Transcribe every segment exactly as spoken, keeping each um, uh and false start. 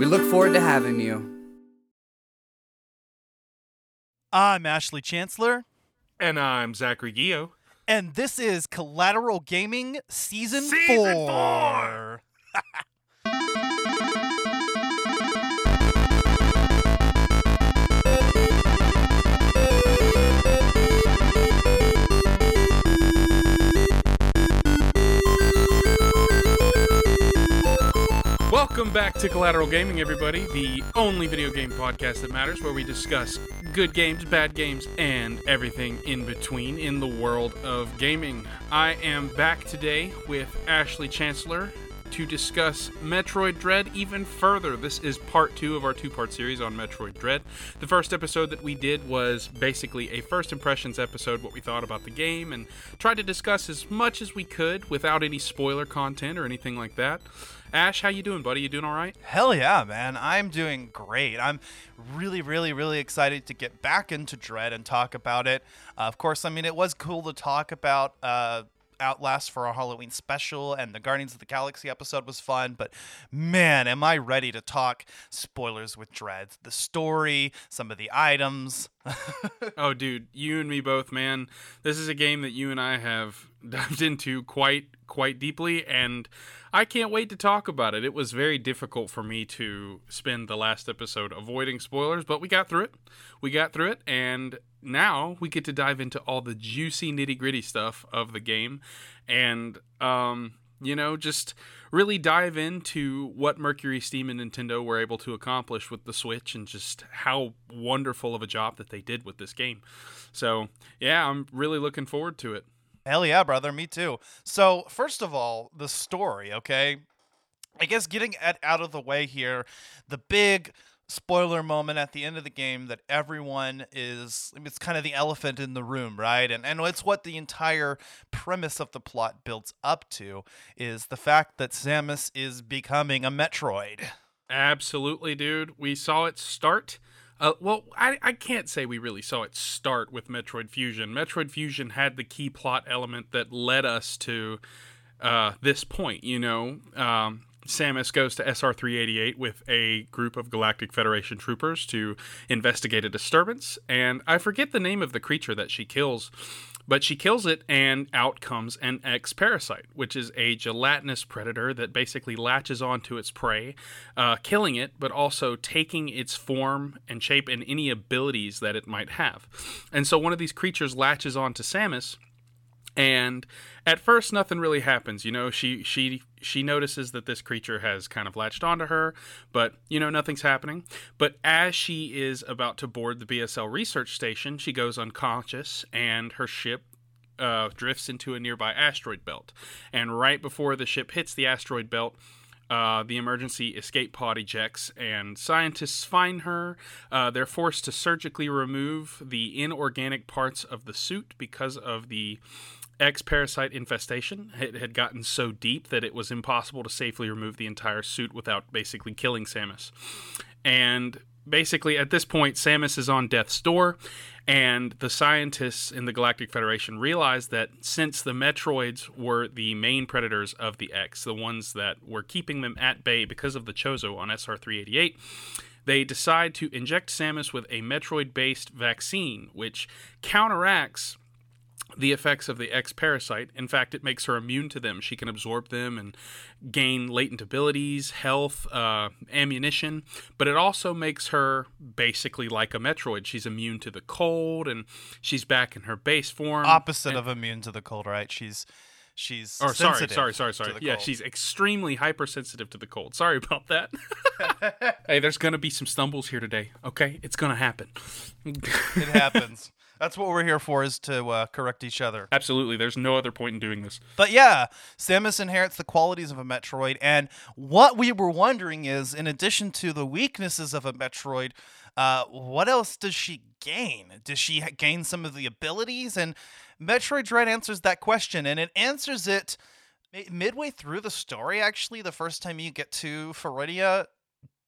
We look forward to having you. I'm Ashley Chancellor. And I'm Zachary Guillou. And this is Collateral Gaming Season, Season four. four. Welcome back to Collateral Gaming, everybody, the only video game podcast that matters, where we discuss good games, bad games, and everything in between in the world of gaming. I am back today with Ashley Chancellor to discuss Metroid Dread even further. This is part two of our two-part series on Metroid Dread. The first episode that we did was basically a first impressions episode, what we thought about the game, and tried to discuss as much as we could without any spoiler content or anything like that. Ash, how you doing, buddy? You doing all right? Hell yeah, man. I'm doing great. I'm really, really, really excited to get back into Dread and talk about it. Uh, of course, I mean, it was cool to talk about uh, Outlast for our Halloween special, and the Guardians of the Galaxy episode was fun, but man, am I ready to talk spoilers with Dread. The story, some of the items. Oh, dude, you and me both, man. This is a game that you and I have dived into quite, quite deeply, and I can't wait to talk about it. It was very difficult for me to spend the last episode avoiding spoilers, but we got through it. We got through it, and now we get to dive into all the juicy, nitty-gritty stuff of the game, and, um, you know, just really dive into what Mercury, Steam, and Nintendo were able to accomplish with the Switch, and just how wonderful of a job that they did with this game. So, yeah, I'm really looking forward to it. Hell yeah, brother. Me too. So, first of all, the story, okay? I guess getting at, out of the way here, the big spoiler moment at the end of the game that everyone is, it's kind of the elephant in the room, right? And and it's what the entire premise of the plot builds up to, is the fact that Samus is becoming a Metroid. Absolutely, dude. We saw it start. Uh, well, I, I can't say we really saw it start with Metroid Fusion. Metroid Fusion had the key plot element that led us to uh, this point, you know. Um, Samus goes to S R three eighty-eight with a group of Galactic Federation troopers to investigate a disturbance. And I forget the name of the creature that she kills, but she kills it, and out comes an X-Parasite, which is a gelatinous predator that basically latches onto its prey, uh, killing it, but also taking its form and shape and any abilities that it might have. And so one of these creatures latches onto Samus, and at first nothing really happens. You know, she she she notices that this creature has kind of latched onto her, but, you know, nothing's happening. But as she is about to board the B S L research station, she goes unconscious, and her ship uh, drifts into a nearby asteroid belt. And right before the ship hits the asteroid belt, Uh, the emergency escape pod ejects, and scientists find her. Uh, they're forced to surgically remove the inorganic parts of the suit because of the X-Parasite infestation. It had gotten so deep that it was impossible to safely remove the entire suit without basically killing Samus. And basically, at this point, Samus is on death's door, and the scientists in the Galactic Federation realize that since the Metroids were the main predators of the X, the ones that were keeping them at bay because of the Chozo on S R three eighty-eight, they decide to inject Samus with a Metroid-based vaccine, which counteracts the effects of the X-Parasite. In fact, it makes her immune to them. She can absorb them and gain latent abilities, health, uh, ammunition, but it also makes her basically like a Metroid. She's immune to the cold, and she's back in her base form. Opposite and- of immune to the cold, right? She's... She's or, sorry, sorry, sorry, sorry. Yeah, cold. She's extremely hypersensitive to the cold. Sorry about that. Hey, there's going to be some stumbles here today, okay? It's going to happen. It happens. That's what we're here for, is to uh, correct each other. Absolutely. There's no other point in doing this. But yeah, Samus inherits the qualities of a Metroid. And what we were wondering is, in addition to the weaknesses of a Metroid, uh, what else does she gain? Does she gain some of the abilities? And Metroid Dread answers that question. And it answers it midway through the story, actually. The first time you get to Feridia,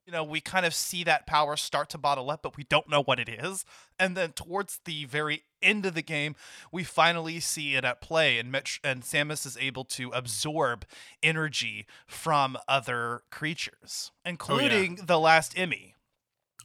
you know, we kind of see that power start to bottle up, but we don't know what it is. And then towards the very end of the game, we finally see it at play, and Met- and Samus is able to absorb energy from other creatures, including oh, yeah. the last Emmy.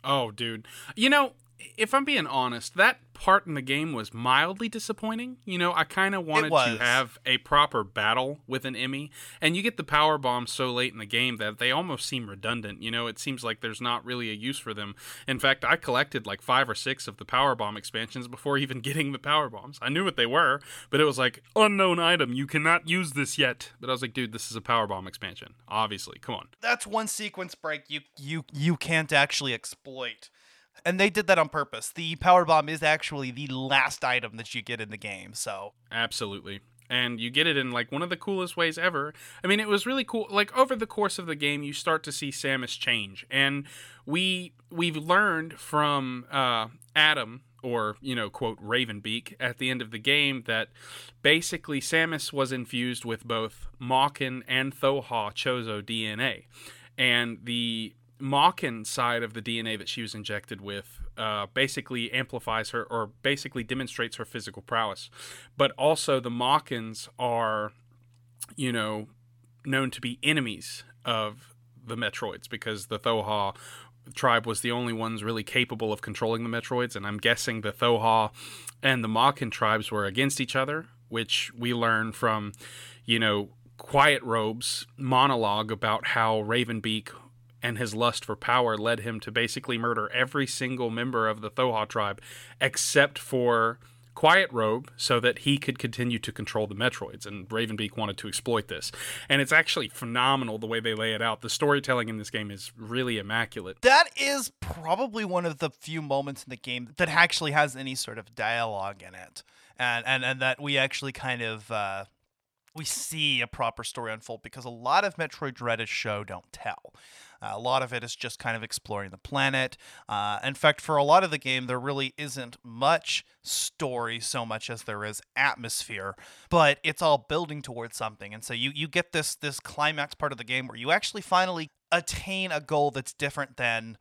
Oh, dude. You know, if I'm being honest, that part in the game was mildly disappointing. You know, I kind of wanted to have a proper battle with an Emmy, and you get the Power Bomb so late in the game that they almost seem redundant. You know, it seems like there's not really a use for them. In fact, I collected like five or six of the Power Bomb expansions before even getting the Power Bombs. I knew what they were, but it was like, unknown item, you cannot use this yet. But I was like, dude, this is a Power Bomb expansion. Obviously, come on. That's one sequence break you you you can't actually exploit. And they did that on purpose. The Power Bomb is actually the last item that you get in the game, so. Absolutely. And you get it in, like, one of the coolest ways ever. I mean, it was really cool. Like, over the course of the game, you start to see Samus change. And we, we've learned from uh, Adam, or, you know, quote, Ravenbeak, at the end of the game, that basically Samus was infused with both Mawkin and Thoha Chozo D N A. And the Mawkin side of the D N A that she was injected with uh, basically amplifies her, or basically demonstrates her physical prowess. But also the Mawkins are, you know, known to be enemies of the Metroids, because the Thoha tribe was the only ones really capable of controlling the Metroids. And I'm guessing the Thoha and the Mawkin tribes were against each other, which we learn from, you know, Quiet Robe's monologue about how Ravenbeak and his lust for power led him to basically murder every single member of the Thoha tribe, except for Quiet Robe, so that he could continue to control the Metroids, and Ravenbeak wanted to exploit this. And it's actually phenomenal the way they lay it out. The storytelling in this game is really immaculate. That is probably one of the few moments in the game that actually has any sort of dialogue in it, and and, and that we actually kind of, uh, we see a proper story unfold, because a lot of Metroid Dread is show, don't tell. Uh, a lot of it is just kind of exploring the planet. Uh, in fact, for a lot of the game, there really isn't much story so much as there is atmosphere, but it's all building towards something. And so you, you get this this climax part of the game where you actually finally attain a goal that's different than,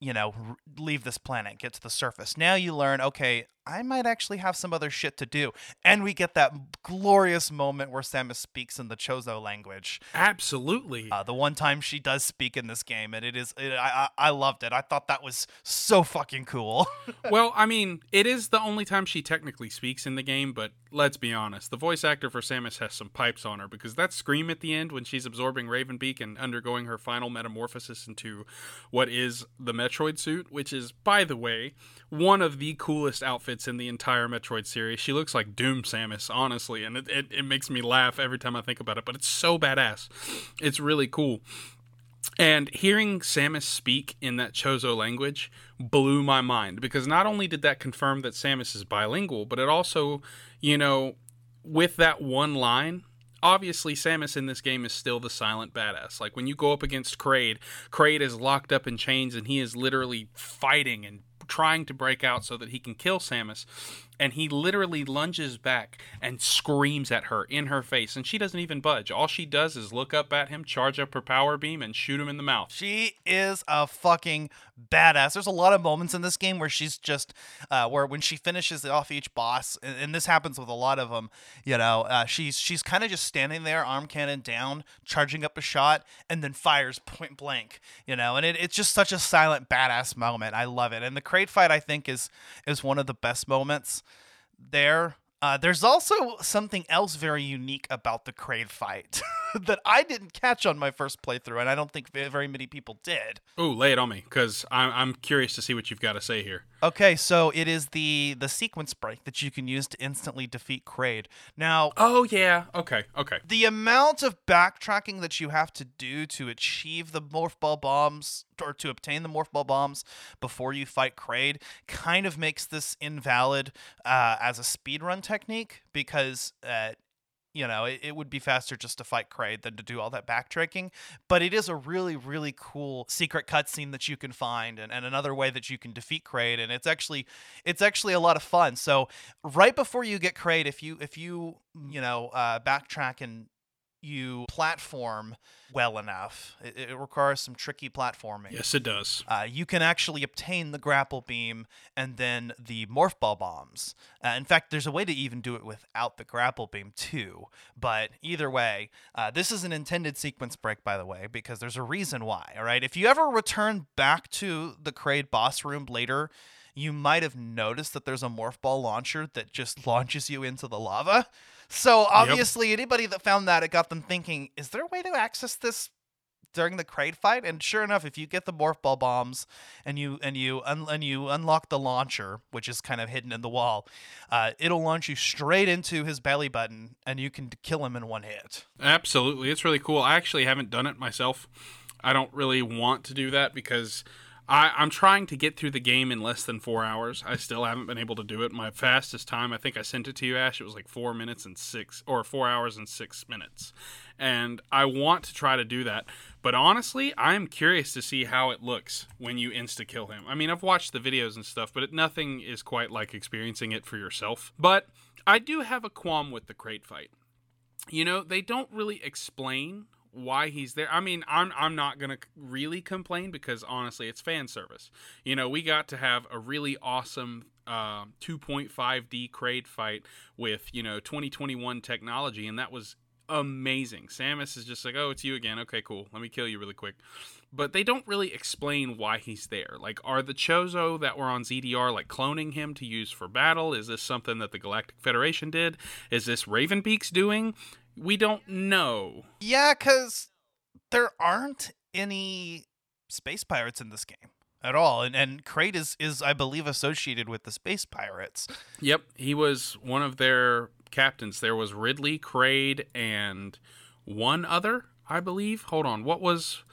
you know, r- leave this planet, get to the surface. Now you learn, okay, I might actually have some other shit to do. And we get that glorious moment where Samus speaks in the Chozo language. Absolutely. Uh, the one time she does speak in this game, and it is, it, I, I I loved it. I thought that was so fucking cool. Well, I mean, it is the only time she technically speaks in the game, but let's be honest, the voice actor for Samus has some pipes on her, because that scream at the end when she's absorbing Ravenbeak and undergoing her final metamorphosis into what is the Metroid suit, which is, by the way, one of the coolest outfits in the entire Metroid series. She looks like Doom Samus, honestly, and it, it, it makes me laugh every time I think about it, but it's so badass. It's really cool. And hearing Samus speak in that Chozo language blew my mind, because not only did that confirm that Samus is bilingual, but it also, you know, with that one line, obviously, Samus in this game is still the silent badass. Like, when you go up against Kraid, Kraid is locked up in chains, and he is literally fighting and trying to break out so that he can kill Samus, and he literally lunges back and screams at her in her face, and she doesn't even budge. All she does is look up at him, charge up her power beam, and shoot him in the mouth. She is a fucking badass. There's a lot of moments in this game where she's just, uh, where when she finishes off each boss, and, and this happens with a lot of them, you know, uh, she's she's kind of just standing there, arm cannon down, charging up a shot, and then fires point blank, you know, and it, it's just such a silent badass moment. I love it. And the Kraid fight, I think, is is one of the best moments there. Uh, there's also something else very unique about the Kraid fight. that I didn't catch on my first playthrough, and I don't think very many people did. Ooh, lay it on me, because I'm, I'm curious to see what you've got to say here. Okay, so it is the, the sequence break that you can use to instantly defeat Kraid. Now... Oh, yeah. Okay, okay. The amount of backtracking that you have to do to achieve the Morph Ball bombs, or to obtain the Morph Ball bombs before you fight Kraid, kind of makes this invalid uh, as a speedrun technique, because... Uh, You know, it, it would be faster just to fight Kraid than to do all that backtracking. But it is a really, really cool secret cutscene that you can find, and, and another way that you can defeat Kraid. And it's actually, it's actually a lot of fun. So right before you get Kraid, if you, if you, you know, uh, backtrack and you platform well enough, it, it requires some tricky platforming. Yes, it does. Uh, you can actually obtain the Grapple Beam and then the Morph Ball bombs. Uh, in fact, there's a way to even do it without the Grapple Beam too. But either way, uh, this is an intended sequence break, by the way, because there's a reason why. All right, if you ever return back to the Kraid boss room later, you might have noticed that there's a Morph Ball launcher that just launches you into the lava. So obviously, yep. Anybody that found that, it got them thinking, is there a way to access this during the Kraid fight? And sure enough, if you get the Morph Ball bombs and you and you un- and you unlock the launcher, which is kind of hidden in the wall, uh, it'll launch you straight into his belly button, and you can kill him in one hit. Absolutely, it's really cool. I actually haven't done it myself. I don't really want to do that because I, I'm trying to get through the game in less than four hours. I still haven't been able to do it. My fastest time, I think I sent it to you, Ash, it was like four minutes and six, or four hours and six minutes. And I want to try to do that. But honestly, I'm curious to see how it looks when you insta-kill him. I mean, I've watched the videos and stuff, but it, nothing is quite like experiencing it for yourself. But I do have a qualm with the Kraid fight. You know, they don't really explain why he's there. I mean, I'm I'm not going to really complain because, honestly, it's fan service. You know, we got to have a really awesome uh, two point five D Kraid fight with, you know, twenty twenty-one technology, and that was amazing. Samus is just like, oh, it's you again. Okay, cool. Let me kill you really quick. But they don't really explain why he's there. Like, are the Chozo that were on Z D R, like, cloning him to use for battle? Is this something that the Galactic Federation did? Is this Ravenbeak's doing? We don't know. Yeah, because there aren't any Space Pirates in this game at all. And and Kraid is, is, I believe, associated with the Space Pirates. Yep, he was one of their captains. There was Ridley, Kraid, and one other, I believe. Hold on, what was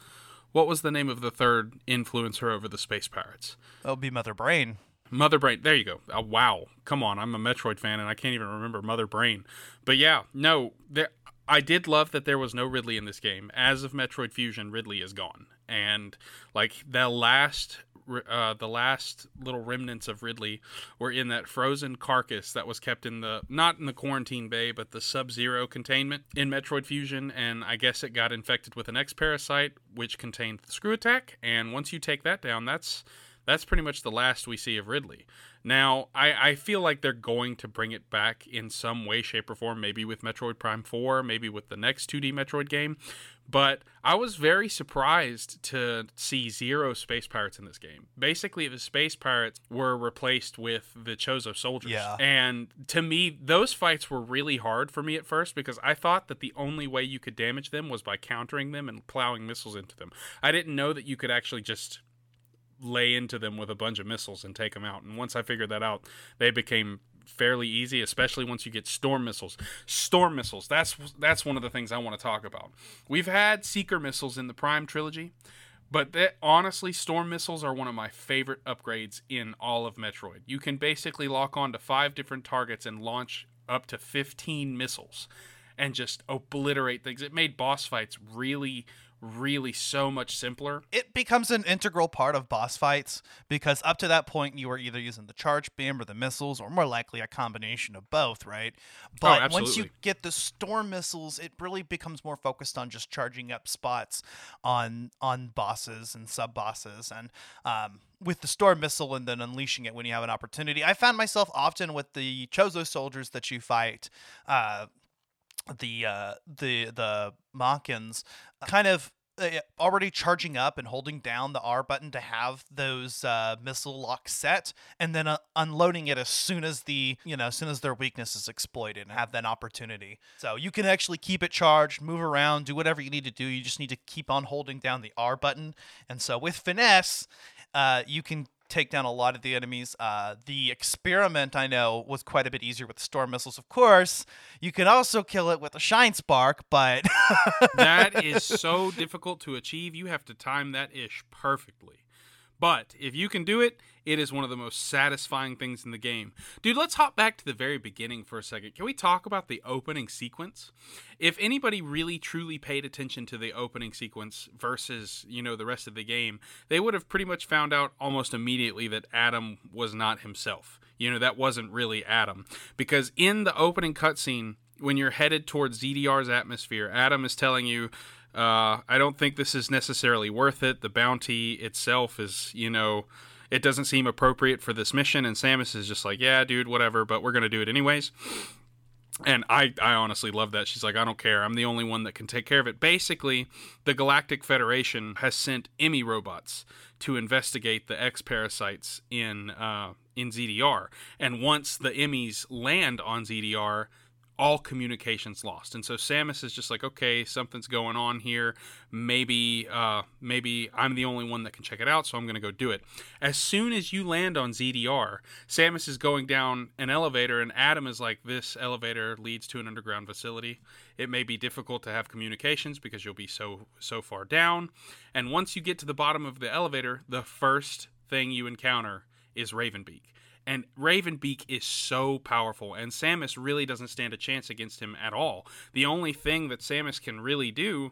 what was the name of the third influencer over the Space Pirates? That would be Mother Brain. Mother Brain, there you go. Oh, wow, come on, I'm a Metroid fan, and I can't even remember Mother Brain. But yeah, no, there, I did love that there was no Ridley in this game. As of Metroid Fusion, Ridley is gone, and like the last, uh, the last little remnants of Ridley were in that frozen carcass that was kept in the, not in the quarantine bay, but the Sub-Zero containment in Metroid Fusion, and I guess it got infected with an X-Parasite, which contained the screw attack, and once you take that down, that's... That's pretty much the last we see of Ridley. Now, I, I feel like they're going to bring it back in some way, shape, or form, maybe with Metroid Prime four, maybe with the next two D Metroid game. But I was very surprised to see zero Space Pirates in this game. Basically, the Space Pirates were replaced with the Chozo soldiers. Yeah. And to me, those fights were really hard for me at first because I thought that the only way you could damage them was by countering them and plowing missiles into them. I didn't know that you could actually just lay into them with a bunch of missiles and take them out. And once I figured that out, they became fairly easy, especially once you get storm missiles. Storm missiles, that's that's one of the things I want to talk about. We've had seeker missiles in the Prime trilogy, but that, honestly, storm missiles are one of my favorite upgrades in all of Metroid. You can basically lock on to five different targets and launch up to fifteen missiles and just obliterate things. It made boss fights really really so much simpler. It becomes an integral part of boss fights because up to that point you were either using the charge beam or the missiles, or more likely a combination of both, right? But oh, absolutely. Once you get the storm missiles, it really becomes more focused on just charging up spots on on bosses and sub bosses, and um with the storm missile and then unleashing it when you have an opportunity. I found myself often with the Chozo soldiers that you fight, uh The uh, the the Mawkins, kind of already charging up and holding down the R button to have those uh, missile locks set, and then uh, unloading it as soon as the you know as soon as their weakness is exploited and have that opportunity. So you can actually keep it charged, move around, do whatever you need to do. You just need to keep on holding down the R button. And so with finesse, uh, you can take down a lot of the enemies. Uh, the experiment, I know, was quite a bit easier with the Storm Missiles, of course. You can also kill it with a Shine Spark, but... that is so difficult to achieve. You have to time that ish perfectly. But if you can do it, it is one of the most satisfying things in the game. Dude, let's hop back to the very beginning for a second. Can we talk about the opening sequence? If anybody really truly paid attention to the opening sequence versus, you know, the rest of the game, they would have pretty much found out almost immediately that Adam was not himself. You know, that wasn't really Adam. Because in the opening cutscene, when you're headed towards Z D R's atmosphere, Adam is telling you, Uh, I don't think this is necessarily worth it. The bounty itself is, you know, it doesn't seem appropriate for this mission. And Samus is just like, yeah, dude, whatever, but we're going to do it anyways. And I, I honestly love that. She's like, I don't care. I'm the only one that can take care of it. Basically, the Galactic Federation has sent Emmy robots to investigate the X-Parasites in, uh, in Z D R. And once the Emmys land on Z D R, all communication's lost. And so Samus is just like, okay, something's going on here. Maybe uh, maybe I'm the only one that can check it out, so I'm going to go do it. As soon as you land on Z D R, Samus is going down an elevator, and Adam is like, this elevator leads to an underground facility. It may be difficult to have communications because you'll be so, so far down. And once you get to the bottom of the elevator, the first thing you encounter is Ravenbeak. And Ravenbeak is so powerful, and Samus really doesn't stand a chance against him at all. The only thing that Samus can really do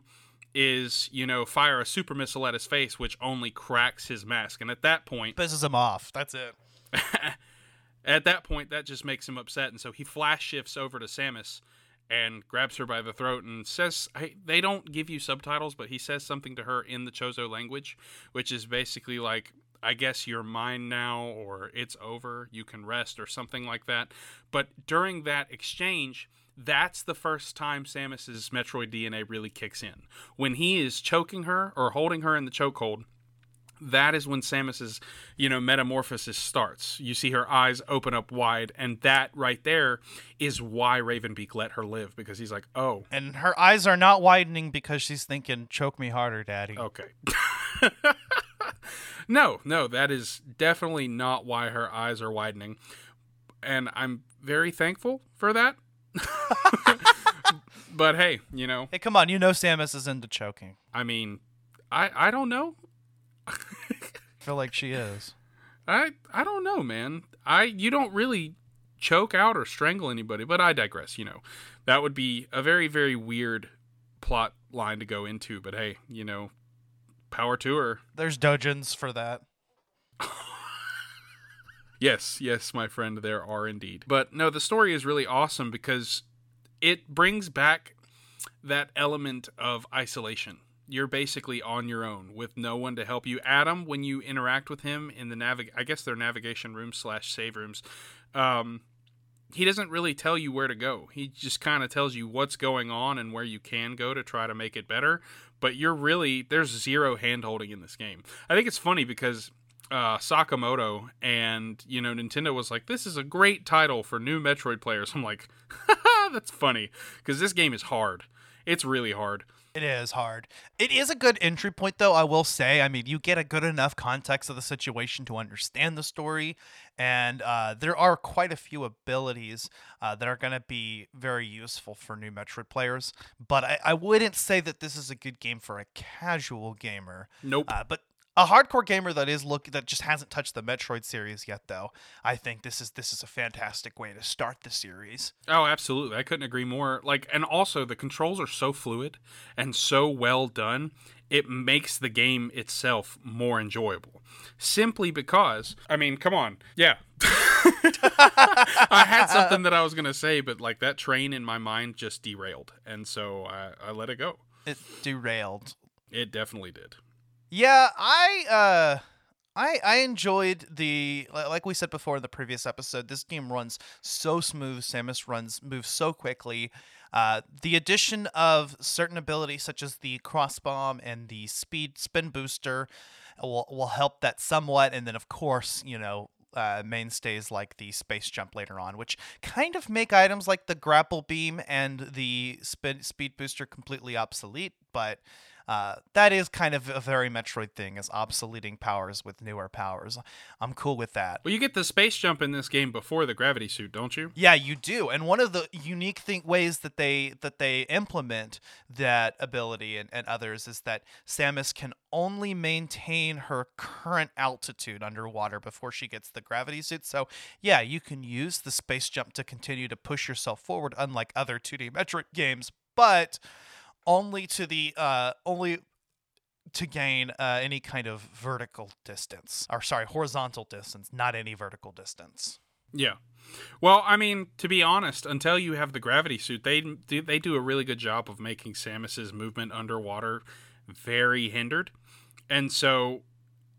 is, you know, fire a super missile at his face, which only cracks his mask. And at that point... pisses him off. That's it. At that point, that just makes him upset. And so he flash shifts over to Samus and grabs her by the throat and says... I, they don't give you subtitles, but he says something to her in the Chozo language, which is basically like... I guess you're mine now, or it's over, you can rest, or something like that. But during that exchange, that's the first time Samus's Metroid D N A really kicks in. When he is choking her or holding her in the chokehold, that is when Samus's, you know, metamorphosis starts. You see her eyes open up wide, and that right there is why Ravenbeak let her live, because he's like, oh. And her eyes are not widening because she's thinking, choke me harder, daddy. Okay. No, no, that is definitely not why her eyes are widening. And I'm very thankful for that. But hey, you know. Hey, come on, you know Samus is into choking. I mean, I I don't know. I feel like she is. I I don't know, man. I you don't really choke out or strangle anybody, but I digress, you know. That would be a very, very weird plot line to go into, but hey, you know. Power to her. There's dojins for that. Yes, yes, my friend, there are indeed. But no, the story is really awesome because it brings back that element of isolation. You're basically on your own with no one to help you. Adam, when you interact with him in the navig, I guess they're navigation rooms slash save rooms, um, he doesn't really tell you where to go. He just kind of tells you what's going on and where you can go to try to make it better. But you're really, there's zero hand-holding in this game. I think it's funny because uh, Sakamoto and, you know, Nintendo was like, this is a great title for new Metroid players. I'm like, haha, that's funny. Because this game is hard. It's really hard. It is hard. It is a good entry point, though, I will say. I mean, you get a good enough context of the situation to understand the story, and uh, there are quite a few abilities uh, that are going to be very useful for new Metroid players, but I, I wouldn't say that this is a good game for a casual gamer. Nope. Uh, but a hardcore gamer that is look that just hasn't touched the Metroid series yet, though, I think this is this is a fantastic way to start the series. Oh, absolutely. I couldn't agree more. Like, and also, the controls are so fluid and so well done, it makes the game itself more enjoyable. Simply because, I mean, come on. Yeah. I had something that I was going to say, but like that train in my mind just derailed. And so I, I let it go. It derailed. It definitely did. Yeah, I uh, I I enjoyed the, like we said before in the previous episode, this game runs so smooth, Samus runs moves so quickly. Uh, the addition of certain abilities such as the Cross Bomb and the Speed Spin Booster will, will help that somewhat. And then, of course, you know, uh, mainstays like the Space Jump later on, which kind of make items like the Grapple Beam and the spin, Speed Booster completely obsolete. But uh, that is kind of a very Metroid thing, is obsoleting powers with newer powers. I'm cool with that. Well, you get the Space Jump in this game before the Gravity Suit, don't you? Yeah, you do. And one of the unique thing, ways that they that they implement that ability and, and others is that Samus can only maintain her current altitude underwater before she gets the Gravity Suit. So, yeah, you can use the Space Jump to continue to push yourself forward, unlike other two D Metroid games. But only to the uh, only to gain uh, any kind of vertical distance, or sorry, horizontal distance, not any vertical distance. Yeah, well, I mean, to be honest, until you have the Gravity Suit, they they do a really good job of making Samus's movement underwater very hindered, and so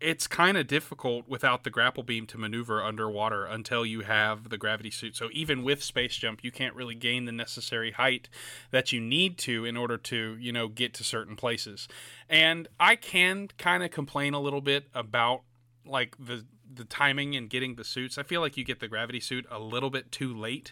it's kind of difficult without the Grapple Beam to maneuver underwater until you have the Gravity Suit. So even with Space Jump, you can't really gain the necessary height that you need to in order to, you know, get to certain places. And I can kind of complain a little bit about, like, the the timing and getting the suits. I feel like you get the Gravity Suit a little bit too late,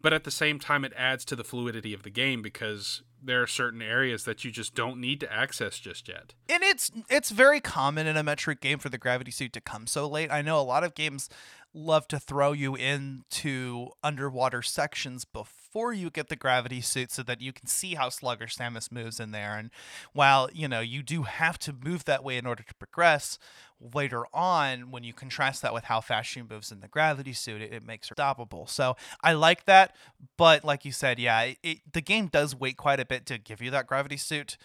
but at the same time, it adds to the fluidity of the game because there are certain areas that you just don't need to access just yet. And it's it's very common in a Metroid game for the Gravity Suit to come so late. I know a lot of games love to throw you into underwater sections before you get the Gravity Suit so that you can see how sluggish Samus moves in there. And while, you know, you do have to move that way in order to progress, later on, when you contrast that with how fast she moves in the Gravity Suit, it, it makes her stoppable. So I like that, but like you said, yeah, it, it, the game does wait quite a bit to give you that Gravity Suit.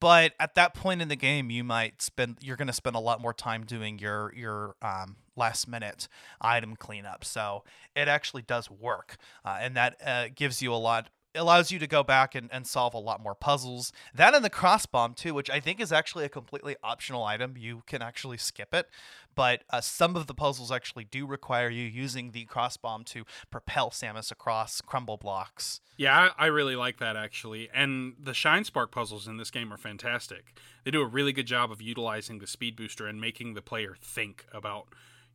But at that point in the game, you might spend you're going to spend a lot more time doing your your um, last minute item cleanup. So it actually does work, uh, and that uh, gives you a lot. Allows you to go back and, and solve a lot more puzzles. That and the Cross Bomb too, which I think is actually a completely optional item. You can actually skip it, but uh, some of the puzzles actually do require you using the Cross Bomb to propel Samus across crumble blocks. Yeah, I, I really like that actually. And the Shine Spark puzzles in this game are fantastic. They do a really good job of utilizing the Speed Booster and making the player think about,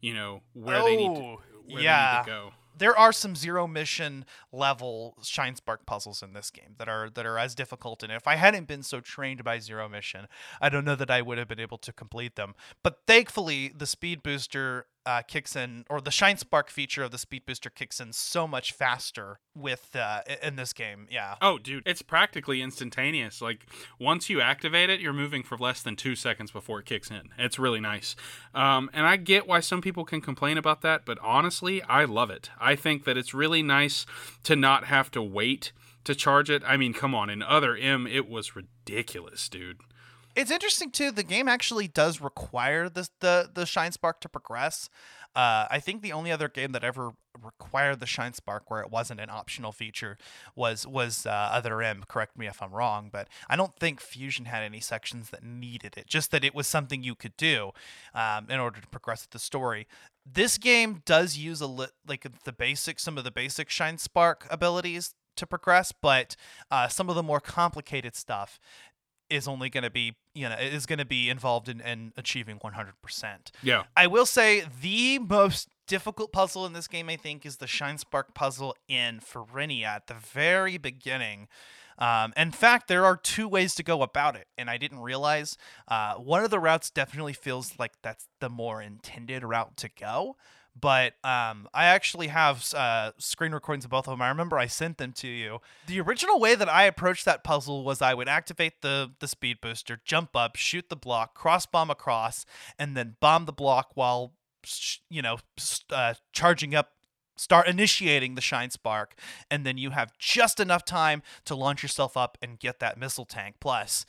you know, where oh, they need to, where yeah. they need to go. There are some zero mission level Shine Spark puzzles in this game that are that are as difficult. And if I hadn't been so trained by zero mission, I don't know that I would have been able to complete them. But thankfully, the Speed Booster uh, kicks in, or the Shine Spark feature of the Speed Booster kicks in so much faster with uh, in this game. Yeah. Oh, dude, it's practically instantaneous. Like once you activate it, you're moving for less than two seconds before it kicks in. It's really nice. Um, and I get why some people can complain about that, but honestly, I love it. I think that it's really nice to not have to wait to charge it. I mean, come on, in Other M, it was ridiculous, dude. It's interesting, too. The game actually does require this, the, the Shine Spark to progress. Uh, I think the only other game that ever required the Shine Spark where it wasn't an optional feature was was uh, Other M. Correct me if I'm wrong, but I don't think Fusion had any sections that needed it, just that it was something you could do um, in order to progress the story. This game does use a li- like the basic, some of the basic Shine Spark abilities to progress, but uh, some of the more complicated stuff is only going to be, you know, is going to be involved in, in achieving one hundred percent. Yeah. I will say the most difficult puzzle in this game, I think, is the Shine Spark puzzle in Feridia at the very beginning. Um, in fact, there are two ways to go about it, and I didn't realize. Uh, one of the routes definitely feels like that's the more intended route to go. But um, I actually have uh, screen recordings of both of them. I remember I sent them to you. The original way that I approached that puzzle was I would activate the the Speed Booster, jump up, shoot the block, cross bomb across, and then bomb the block while, you know, uh, charging up, start initiating the Shine Spark. And then you have just enough time to launch yourself up and get that missile tank. Plus,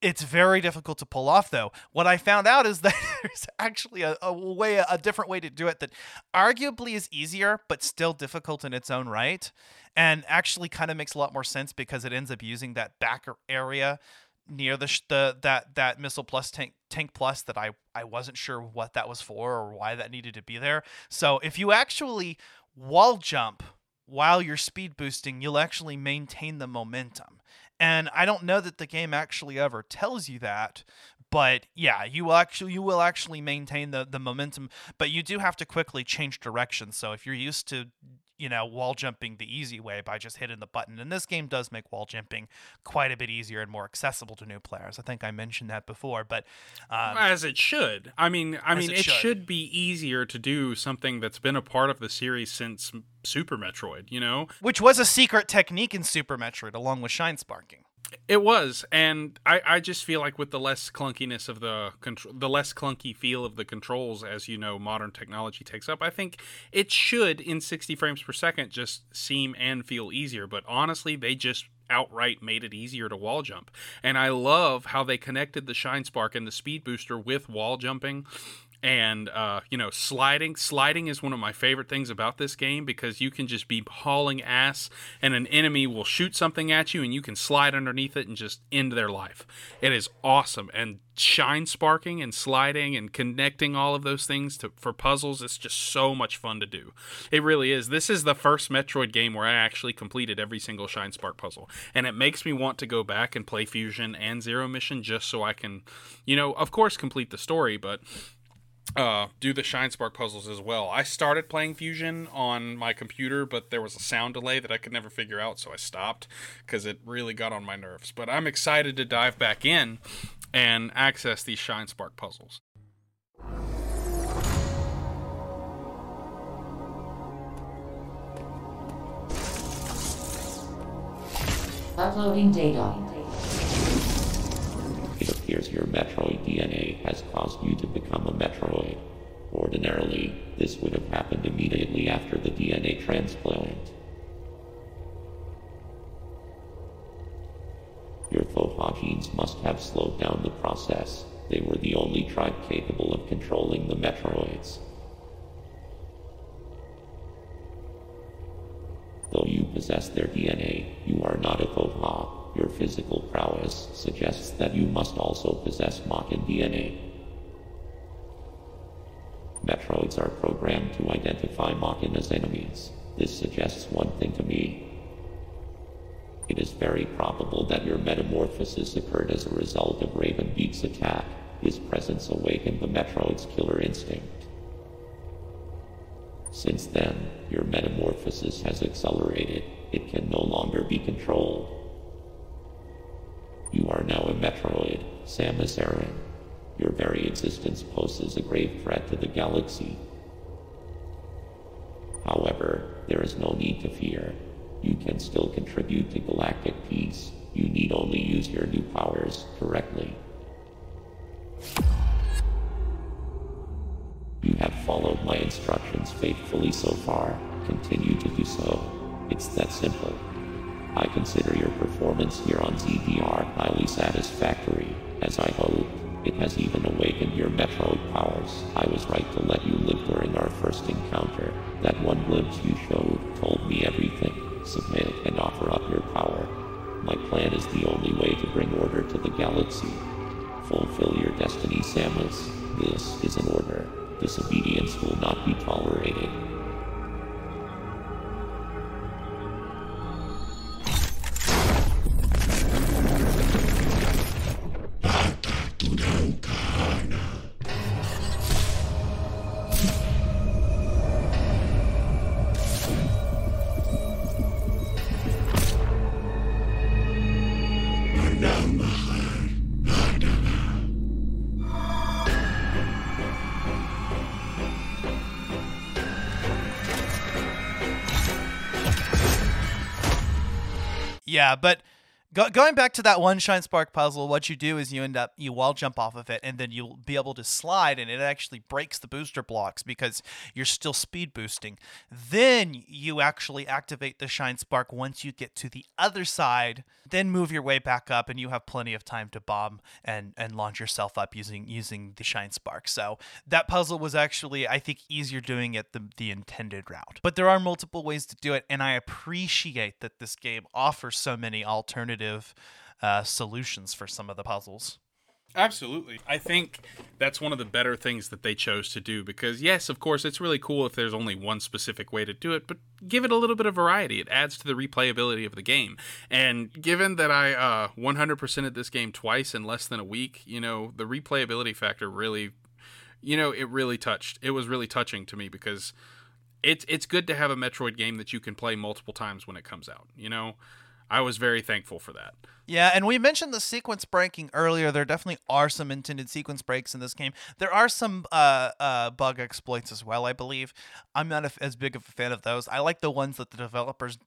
it's very difficult to pull off, though. What I found out is that there's actually a, a way, a different way to do it that arguably is easier, but still difficult in its own right, and actually kind of makes a lot more sense because it ends up using that back area near the sh- the that that missile plus tank tank plus that I I wasn't sure what that was for or why that needed to be there. So if you actually wall jump while you're speed boosting, you'll actually maintain the momentum. And I don't know that the game actually ever tells you that, but yeah, you will actually you will actually maintain the, the momentum, but you do have to quickly change direction. So if you're used to, you know, wall jumping the easy way by just hitting the button, and this game does make wall jumping quite a bit easier and more accessible to new players. I think I mentioned that before, but um, as it should. I mean, I mean, it, it should. should be easier to do something that's been a part of the series since Super Metroid, you know, which was a secret technique in Super Metroid, along with Shine Sparking. It was, and I, I just feel like with the less clunkiness of the control, the less clunky feel of the controls, as you know, modern technology takes up, I think it should, in sixty frames per second, just seem and feel easier. But honestly, they just outright made it easier to wall jump, and I love how they connected the Shine Spark and the Speed Booster with wall jumping. And, uh, you know, sliding. Sliding is one of my favorite things about this game, because you can just be hauling ass and an enemy will shoot something at you and you can slide underneath it and just end their life. It is awesome. And Shine Sparking and sliding and connecting all of those things to, for puzzles, it's just so much fun to do. It really is. This is the first Metroid game where I actually completed every single Shine Spark puzzle. And it makes me want to go back and play Fusion and Zero Mission just so I can, you know, of course complete the story, but... Uh, do the Shine Spark puzzles as well. I started playing Fusion on my computer, but there was a sound delay that I could never figure out, so I stopped because it really got on my nerves. But I'm excited to dive back in and access these Shine Spark puzzles. Uploading data. It appears your Metroid D N A has caused you to become a Metroid. Ordinarily, this would have happened immediately after the D N A transplant. Your Thoha genes must have slowed down the process. They were the only tribe capable of controlling the Metroids. Though you possess their D N A, you are not a Thoha. Your physical prowess suggests that you must also possess Mawkin D N A. Metroids are programmed to identify Mawkin as enemies. This suggests one thing to me. It is very probable that your metamorphosis occurred as a result of Ravenbeak's attack. His presence awakened the Metroid's killer instinct. Since then, your metamorphosis has accelerated. It can no longer be controlled. You are now a Metroid, Samus Aran. Your very existence poses a grave threat to the galaxy. However, there is no need to fear. You can still contribute to galactic peace. You need only use your new powers correctly. You have followed my instructions faithfully so far. Continue to do so. It's that simple. I consider your performance here on Z D R highly satisfactory, as I hoped. It has even awakened your Metroid powers. I was right to let you live during our first encounter. That one glimpse you showed told me everything. Submit and offer up your power. My plan is the only way to bring order to the galaxy. Fulfill your destiny, Samus. This is an order. Disobedience will not be tolerated. Yeah, but go- going back to that one Shine Spark puzzle, what you do is you end up, you wall jump off of it, and then you'll be able to slide, and it actually breaks the booster blocks because you're still speed boosting. Then you actually activate the Shine Spark once you get to the other side, then move your way back up, and you have plenty of time to bomb and, and launch yourself up using using the Shine Spark. So that puzzle was actually, I think, easier doing it the, the intended route. But there are multiple ways to do it, and I appreciate that this game offers so many alternative uh, solutions for some of the puzzles. Absolutely. I think that's one of the better things that they chose to do because, yes, of course, it's really cool if there's only one specific way to do it, but give it a little bit of variety. It adds to the replayability of the game. And given that I uh, one hundred percented this game twice in less than a week, you know, the replayability factor really, you know, it really touched. It was really touching to me because it's, it's good to have a Metroid game that you can play multiple times when it comes out, you know? I was very thankful for that. Yeah, and we mentioned the sequence breaking earlier. There definitely are some intended sequence breaks in this game. There are some uh, uh, bug exploits as well, I believe. I'm not a, as big of a fan of those. I like the ones that the developers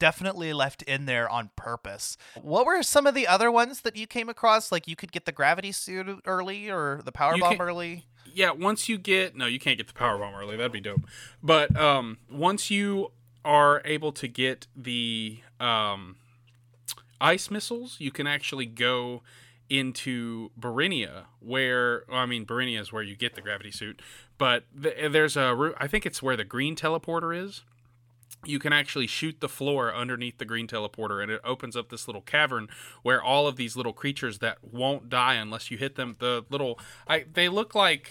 definitely left in there on purpose. What were some of the other ones that you came across? Like you could get the Gravity Suit early or the Power Bomb early? Yeah, once you get... No, you can't get the Power Bomb early. That'd be dope. But um, once you are able to get the... Um, ice missiles, you can actually go into Berinia, where well, I mean Berinia is where you get the Gravity Suit, but th- there's a I think it's where the green teleporter is. You can actually shoot the floor underneath the green teleporter, and it opens up this little cavern where all of these little creatures that won't die unless you hit them. The little I they look like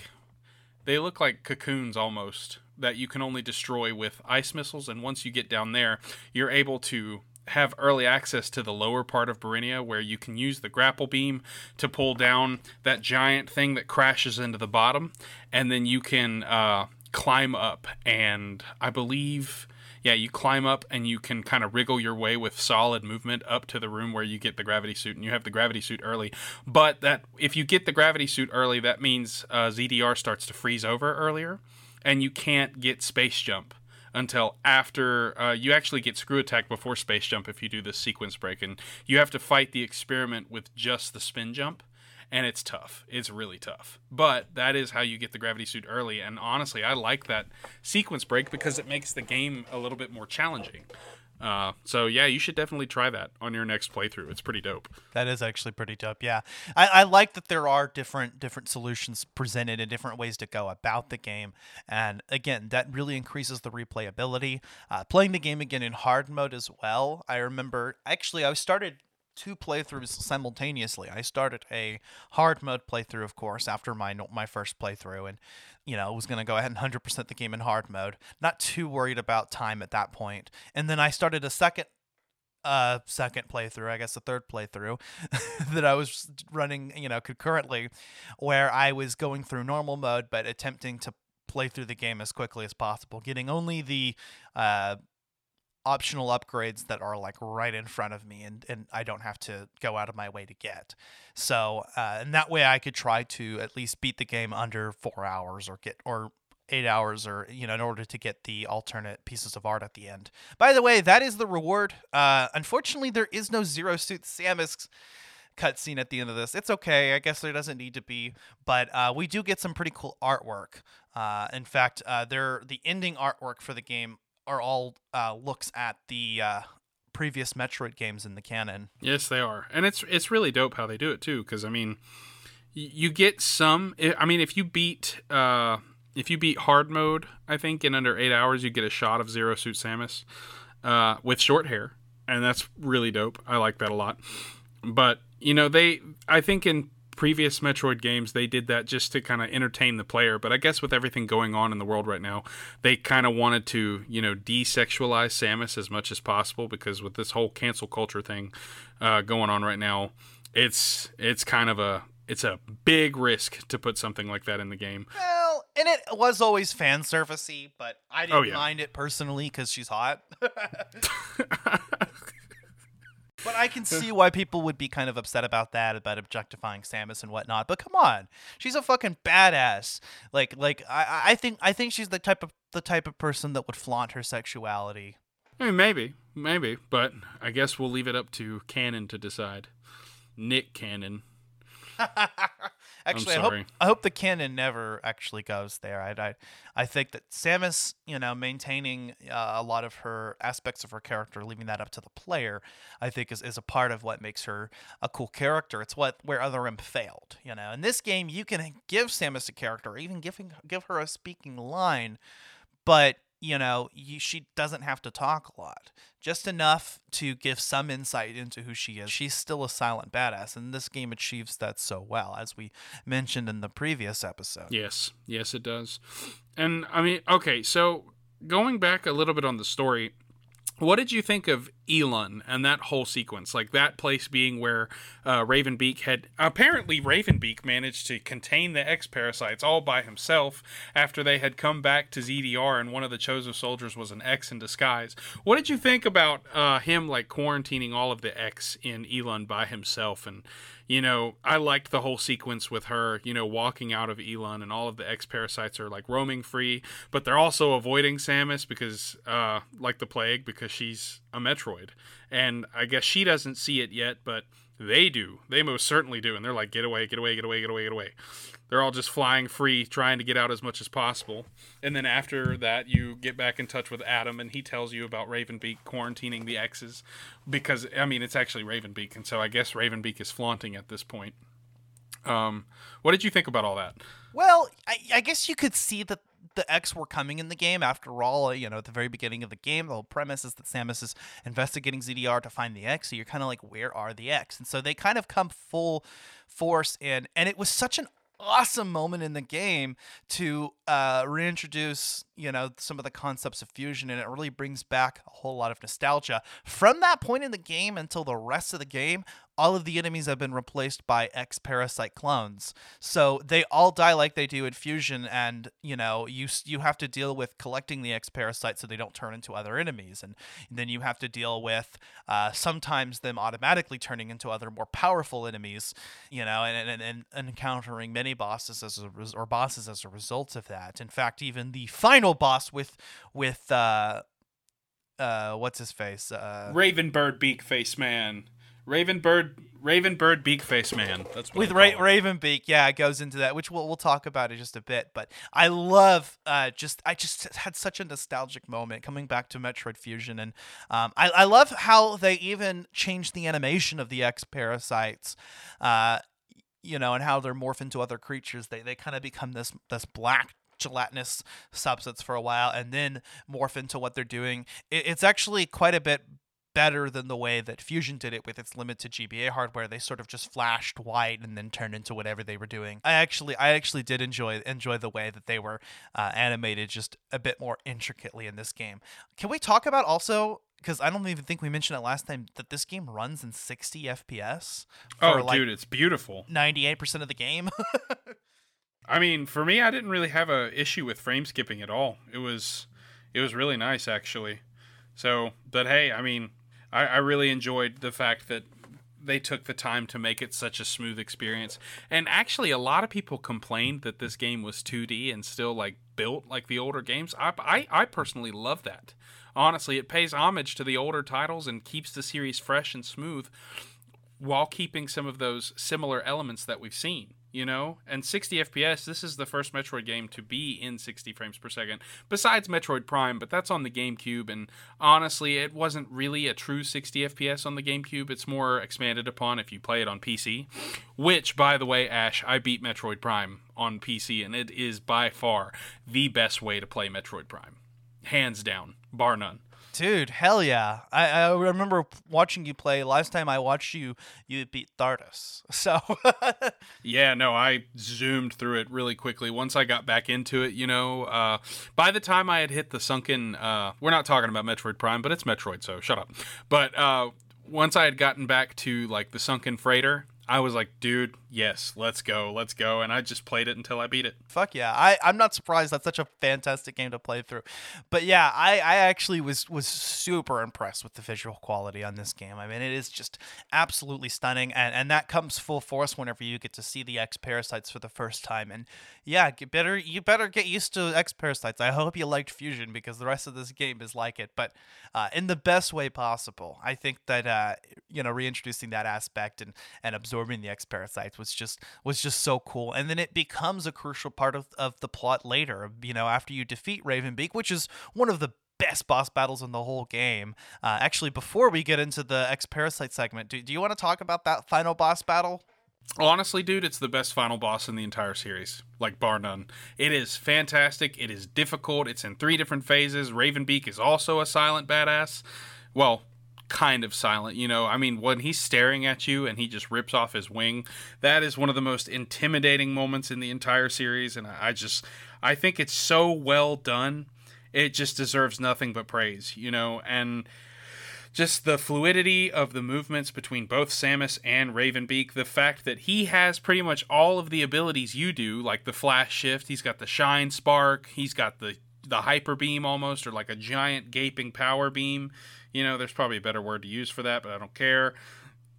they look like cocoons almost that you can only destroy with ice missiles, and once you get down there, you're able to have early access to the lower part of Berinia where you can use the grapple beam to pull down that giant thing that crashes into the bottom. And then you can uh, climb up and I believe, yeah, you climb up and you can kind of wriggle your way with solid movement up to the room where you get the Gravity Suit, and you have the Gravity Suit early. But that if you get the Gravity Suit early, that means uh, Z D R starts to freeze over earlier and you can't get Space Jump until after uh, you actually get Screw Attack before Space Jump if you do this sequence break. And you have to fight the experiment with just the Spin Jump. And it's tough. It's really tough. But that is how you get the Gravity Suit early. And honestly, I like that sequence break because it makes the game a little bit more challenging. Uh, so, yeah, you should definitely try that on your next playthrough. It's pretty dope. That is actually pretty dope, yeah. I, I like that there are different different solutions presented and different ways to go about the game. And, again, that really increases the replayability. Uh, playing the game again in hard mode as well. I remember, actually, I started two playthroughs simultaneously. I started a hard mode playthrough, of course, after my my first playthrough, and you know, was going to go ahead and one hundred percent the game in hard mode. Not too worried about time at that point. And then I started a second uh second playthrough, I guess the third playthrough that I was running, you know, concurrently, where I was going through normal mode but attempting to play through the game as quickly as possible, getting only the uh optional upgrades that are like right in front of me and, and I don't have to go out of my way to get. So, uh, and that way I could try to at least beat the game under four hours or get, or eight hours or, you know, in order to get the alternate pieces of art at the end. By the way, that is the reward. Uh, unfortunately there is no Zero Suit Samus cutscene at the end of this. It's okay. I guess there doesn't need to be, but uh, we do get some pretty cool artwork. Uh, in fact, uh, there, the ending artwork for the game are all uh, looks at the uh, previous Metroid games in the canon. Yes, they are. And it's it's really dope how they do it, too, because, I mean, y- you get some... I mean, if you beat uh, if you beat hard mode, I think, in under eight hours, you get a shot of Zero Suit Samus uh, with short hair, and that's really dope. I like that a lot. But, you know, they... I think in previous Metroid games, they did that just to kind of entertain the player. But I guess with everything going on in the world right now, they kind of wanted to, you know, desexualize Samus as much as possible, because with this whole cancel culture thing uh, going on right now, it's it's kind of a it's a big risk to put something like that in the game. Well, and it was always fan servicey, but I didn't oh, yeah. mind it personally because she's hot. But I can see why people would be kind of upset about that, about objectifying Samus and whatnot. But come on, she's a fucking badass. Like, like I, I think, I think she's the type of the type of person that would flaunt her sexuality. I mean, maybe, maybe, but I guess we'll leave it up to canon to decide. Nick Cannon. Actually, I hope I hope the canon never actually goes there. I I, I think that Samus, you know, maintaining uh, a lot of her aspects of her character, leaving that up to the player, I think is, is a part of what makes her a cool character. It's what where Other M failed, you know. In this game, you can give Samus a character, or even giving give her a speaking line, but you know, you, she doesn't have to talk a lot. Just enough to give some insight into who she is. She's still a silent badass, and this game achieves that so well, as we mentioned in the previous episode. Yes. Yes, it does. And, I mean, okay, so going back a little bit on the story, what did you think of Elon and that whole sequence? Like, that place being where uh, Ravenbeak had... Apparently, Ravenbeak managed to contain the X-Parasites all by himself after they had come back to Z D R and one of the Chozo soldiers was an X in disguise. What did you think about uh, him, like, quarantining all of the X in Elon by himself? And, you know, I liked the whole sequence with her, you know, walking out of Elon, and all of the X-Parasites are, like, roaming free, but they're also avoiding Samus because, uh, like the plague, because she's a Metroid, and I guess she doesn't see it yet, but they do. They most certainly do, and they're like, get away, get away, get away, get away, get away. They're all just flying free, trying to get out as much as possible. And then after that, you get back in touch with Adam, and he tells you about Ravenbeak quarantining the X's, because, I mean, it's actually Ravenbeak, and so I guess Ravenbeak is flaunting at this point. Um, what did you think about all that? Well, I, I guess you could see that the X were coming in the game. After all, you know, at the very beginning of the game, the whole premise is that Samus is investigating Z D R to find the X, so you're kind of like, where are the X? And so they kind of come full force in, and it was such an awesome moment in the game to uh, reintroduce, you know, some of the concepts of fusion, and it really brings back a whole lot of nostalgia. From that point in the game until the rest of the game, all of the enemies have been replaced by X-Parasite clones. So they all die like they do in Fusion, and, you know, you you have to deal with collecting the X-Parasites so they don't turn into other enemies. And then you have to deal with uh, sometimes them automatically turning into other more powerful enemies, you know, and, and, and, and encountering many bosses as a res- or bosses as a result of that. In fact, even the final boss with... with uh, uh, what's his face? Uh, Raven Bird Beak Face Man. Ravenbird, Ravenbird Beakface Man. That's what with Ra- Ravenbeak, yeah, it goes into that, which we'll we'll talk about in just a bit. But I love, uh, just I just had such a nostalgic moment coming back to Metroid Fusion, and um, I I love how they even changed the animation of the X-Parasites, uh, you know, and how they're morphed into other creatures. They they kind of become this this black gelatinous substance for a while, and then morph into what they're doing. It, it's actually quite a bit better than the way that Fusion did it with its limited G B A hardware. They sort of just flashed white and then turned into whatever they were doing. I actually, I actually did enjoy enjoy the way that they were uh, animated just a bit more intricately in this game. Can we talk about also, because I don't even think we mentioned it last time, that this game runs in sixty F P S? Oh, like dude, it's beautiful. ninety-eight percent of the game. I mean, for me, I didn't really have a issue with frame skipping at all. It was, it was really nice actually. So, but hey, I mean, I, I really enjoyed the fact that they took the time to make it such a smooth experience. And actually, a lot of people complained that this game was two D and still, like, built like the older games. I, I, I personally love that. Honestly, it pays homage to the older titles and keeps the series fresh and smooth while keeping some of those similar elements that we've seen, you know? And sixty F P S, this is the first Metroid game to be in sixty frames per second, besides Metroid Prime, but that's on the GameCube, and honestly, it wasn't really a true sixty F P S on the GameCube. It's more expanded upon if you play it on P C, which, by the way, Ash, I beat Metroid Prime on P C, and it is by far the best way to play Metroid Prime. Hands down, bar none. Dude, hell yeah. I, I remember watching you play. Last time I watched you, you beat Thardis. So, yeah, no, I zoomed through it really quickly. Once I got back into it, you know, uh, by the time I had hit the sunken, uh, we're not talking about Metroid Prime, but it's Metroid, so shut up. But uh, once I had gotten back to, like, the sunken freighter, I was like, dude, yes, let's go, let's go. And I just played it until I beat it. Fuck yeah. I, I'm not surprised. That's such a fantastic game to play through. But yeah, I, I actually was, was super impressed with the visual quality on this game. I mean, it is just absolutely stunning. And, and that comes full force whenever you get to see the X-Parasites for the first time. And yeah, you better, you better get used to X-Parasites. I hope you liked Fusion, because the rest of this game is like it, but uh, in the best way possible. I think that, uh, you know, reintroducing that aspect and, and observing absorbing the X-Parasites was just was just so cool. And then it becomes a crucial part of, of the plot later, you know, after you defeat Ravenbeak, which is one of the best boss battles in the whole game. Uh, actually, before we get into the X-Parasite segment, do, do you want to talk about that final boss battle? Honestly, dude, it's the best final boss in the entire series, like bar none. It is fantastic. It is difficult. It's in three different phases. Ravenbeak is also a silent badass. Well, kind of silent, you know. I mean, when he's staring at you and he just rips off his wing, that is one of the most intimidating moments in the entire series. And I just, I think it's so well done. It just deserves nothing but praise, you know, and just the fluidity of the movements between both Samus and Ravenbeak, the fact that he has pretty much all of the abilities you do, like the Flash Shift, he's got the Shine Spark, he's got the, the Hyper Beam almost, or like a giant gaping Power Beam. You know, there's probably a better word to use for that, but I don't care.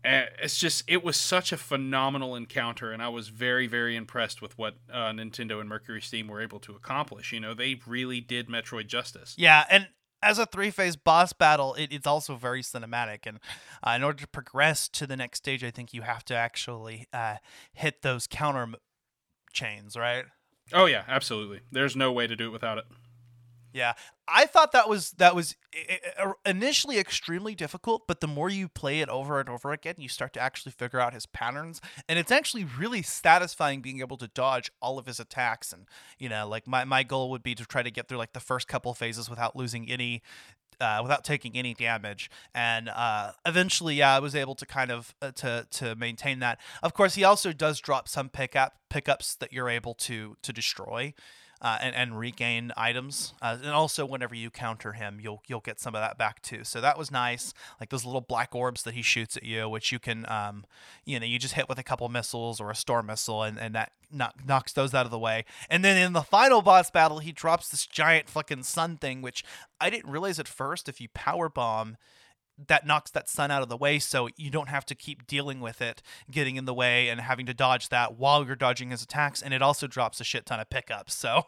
It's just, it was such a phenomenal encounter, and I was very, very impressed with what uh, Nintendo and Mercury Steam were able to accomplish. You know, they really did Metroid justice. Yeah, and as a three-phase boss battle, it, it's also very cinematic, and uh, in order to progress to the next stage, I think you have to actually uh, hit those counter m- chains, right? Oh yeah, absolutely. There's no way to do it without it. Yeah, I thought that was that was initially extremely difficult, but the more you play it over and over again, you start to actually figure out his patterns, and it's actually really satisfying being able to dodge all of his attacks. And you know, like my, my goal would be to try to get through like the first couple phases without losing any, uh, without taking any damage, and uh, eventually, yeah, I was able to kind of uh, to to maintain that. Of course, he also does drop some pickup pickups that you're able to to destroy. Uh, and, and regain items. Uh, and also whenever you counter him, you'll you'll get some of that back too. So that was nice. Like those little black orbs that he shoots at you, which you can, um, you know, you just hit with a couple missiles or a storm missile, and, and that knock, knocks those out of the way. And then in the final boss battle, he drops this giant fucking sun thing, which I didn't realize at first, if you power bomb, that knocks that sun out of the way, so you don't have to keep dealing with it getting in the way and having to dodge that while you're dodging his attacks, and it also drops a shit ton of pickups, so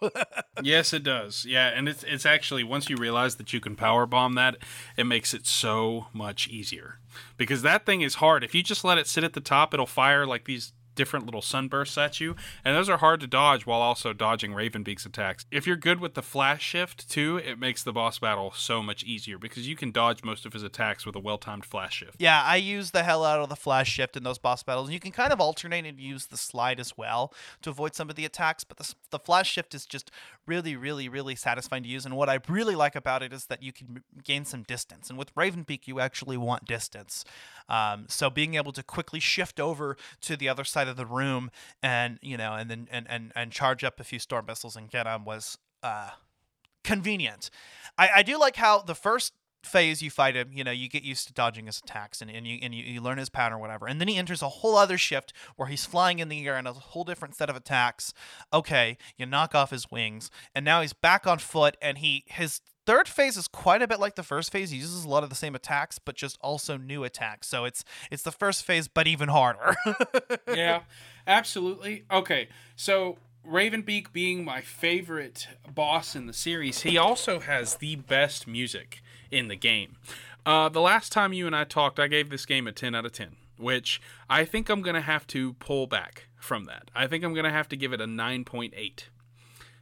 yes it does. Yeah, and it's it's actually, once you realize that you can power bomb that, it makes it so much easier, because that thing is hard. If you just let it sit at the top, it'll fire like these different little sunbursts at you, and those are hard to dodge while also dodging Ravenbeak's attacks. If you're good with the Flash Shift too, it makes the boss battle so much easier, because you can dodge most of his attacks with a well-timed Flash Shift. Yeah, I use the hell out of the Flash Shift in those boss battles. You can kind of alternate and use the slide as well to avoid some of the attacks, but the, the Flash Shift is just really, really, really satisfying to use, and what I really like about it is that you can gain some distance, and with Ravenbeak, you actually want distance. Um, so being able to quickly shift over to the other side of the room and you know and then and and, and charge up a few storm missiles and get on was uh convenient. I, I do like how the first phase you fight him, you know, you get used to dodging his attacks and, and you and you, you learn his pattern or whatever, and then he enters a whole other shift where he's flying in the air and a whole different set of attacks. Okay, you knock off his wings, and now he's back on foot, and he his third phase is quite a bit like the first phase. He uses a lot of the same attacks, but just also new attacks. So it's it's the first phase, but even harder. Yeah, absolutely. Okay, so Ravenbeak being my favorite boss in the series, he also has the best music in the game. Uh, the last time you and I talked, I gave this game a ten out of ten, which I think I'm going to have to pull back from that. I think I'm going to have to give it a nine point eight,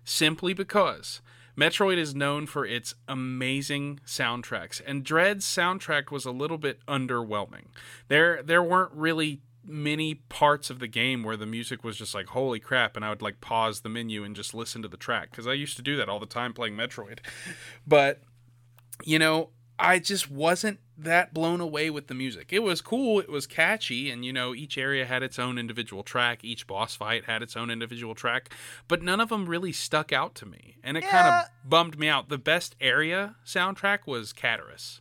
simply because Metroid is known for its amazing soundtracks, and Dread's soundtrack was a little bit underwhelming. There there weren't really many parts of the game where the music was just like, holy crap, and I would like pause the menu and just listen to the track, because I used to do that all the time playing Metroid. But, you know, I just wasn't that blown away with the music. It was cool, it was catchy, and you know, each area had its own individual track, each boss fight had its own individual track, but none of them really stuck out to me, and it yeah. kind of bummed me out. The best area soundtrack was Caterus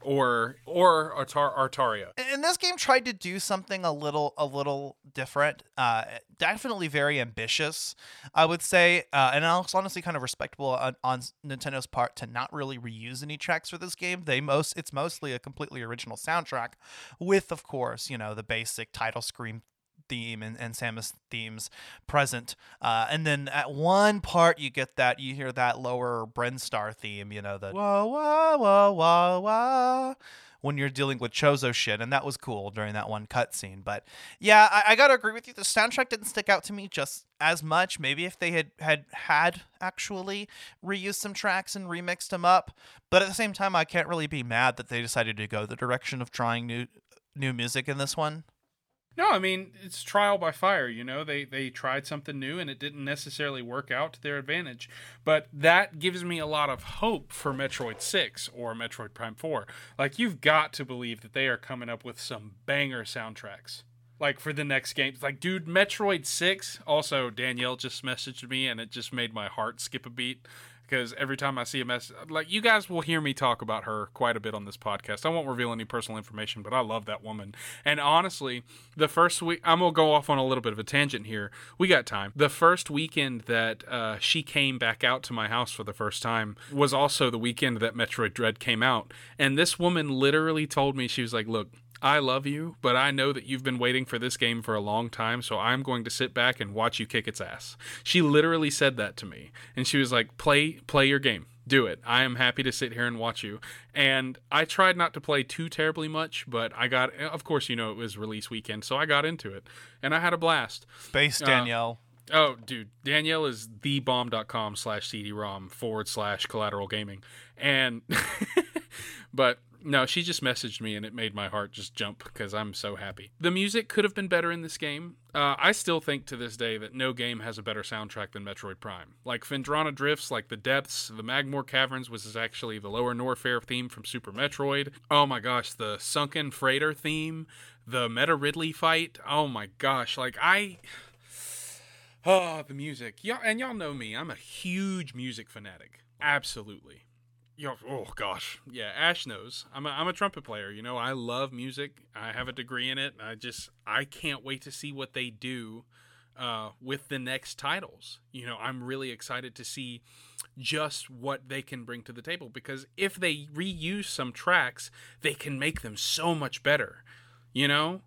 or or Artar- Artaria. And this game tried to do something a little a little different, uh, definitely very ambitious, I would say, uh, and it's honestly kind of respectable on, on Nintendo's part to not really reuse any tracks for this game. They most it's mostly a completely original soundtrack with, of course, you know, the basic title screen theme and, and Samus themes present, uh, and then at one part you get that you hear that lower Brenstar theme, you know, the whoa whoa whoa whoa whoa when you're dealing with Chozo shit, and that was cool during that one cutscene. But yeah, I, I gotta agree with you. The soundtrack didn't stick out to me just as much. Maybe if they had had had actually reused some tracks and remixed them up, but at the same time, I can't really be mad that they decided to go the direction of trying new new music in this one. No, I mean, it's trial by fire, you know. They they tried something new, and it didn't necessarily work out to their advantage. But that gives me a lot of hope for Metroid six or Metroid Prime four. Like, you've got to believe that they are coming up with some banger soundtracks, like, for the next game. It's like, dude, Metroid six. Also, Danielle just messaged me, and it just made my heart skip a beat. Because every time I see a message, like, you guys will hear me talk about her quite a bit on this podcast. I won't reveal any personal information, but I love that woman. And honestly, the first week, I'm going to go off on a little bit of a tangent here. We got time. The first weekend that uh, she came back out to my house for the first time was also the weekend that Metroid Dread came out. And this woman literally told me, she was like, look, I love you, but I know that you've been waiting for this game for a long time, so I'm going to sit back and watch you kick its ass. She literally said that to me, and she was like, play play your game. Do it. I am happy to sit here and watch you. And I tried not to play too terribly much, but I got, of course, you know, it was release weekend, so I got into it, and I had a blast. Space Danielle. Uh, Oh, dude. Danielle is thebomb.com slash CD-ROM forward slash collateral gaming. And, but no, she just messaged me and it made my heart just jump because I'm so happy. The music could have been better in this game. Uh, I still think to this day that no game has a better soundtrack than Metroid Prime. Like Vendrana Drifts, like The Depths, the Magmore Caverns, which is actually the Lower Norfair theme from Super Metroid. Oh my gosh, the Sunken Freighter theme, the Meta Ridley fight. Oh my gosh, like I... Oh, the music. Y'all, and y'all know me. I'm a huge music fanatic. Absolutely. Y'all, oh, gosh. Yeah, Ash knows. I'm a, I'm a trumpet player. You know, I love music. I have a degree in it. I just, I can't wait to see what they do uh, with the next titles. You know, I'm really excited to see just what they can bring to the table. Because if they reuse some tracks, they can make them so much better. You know?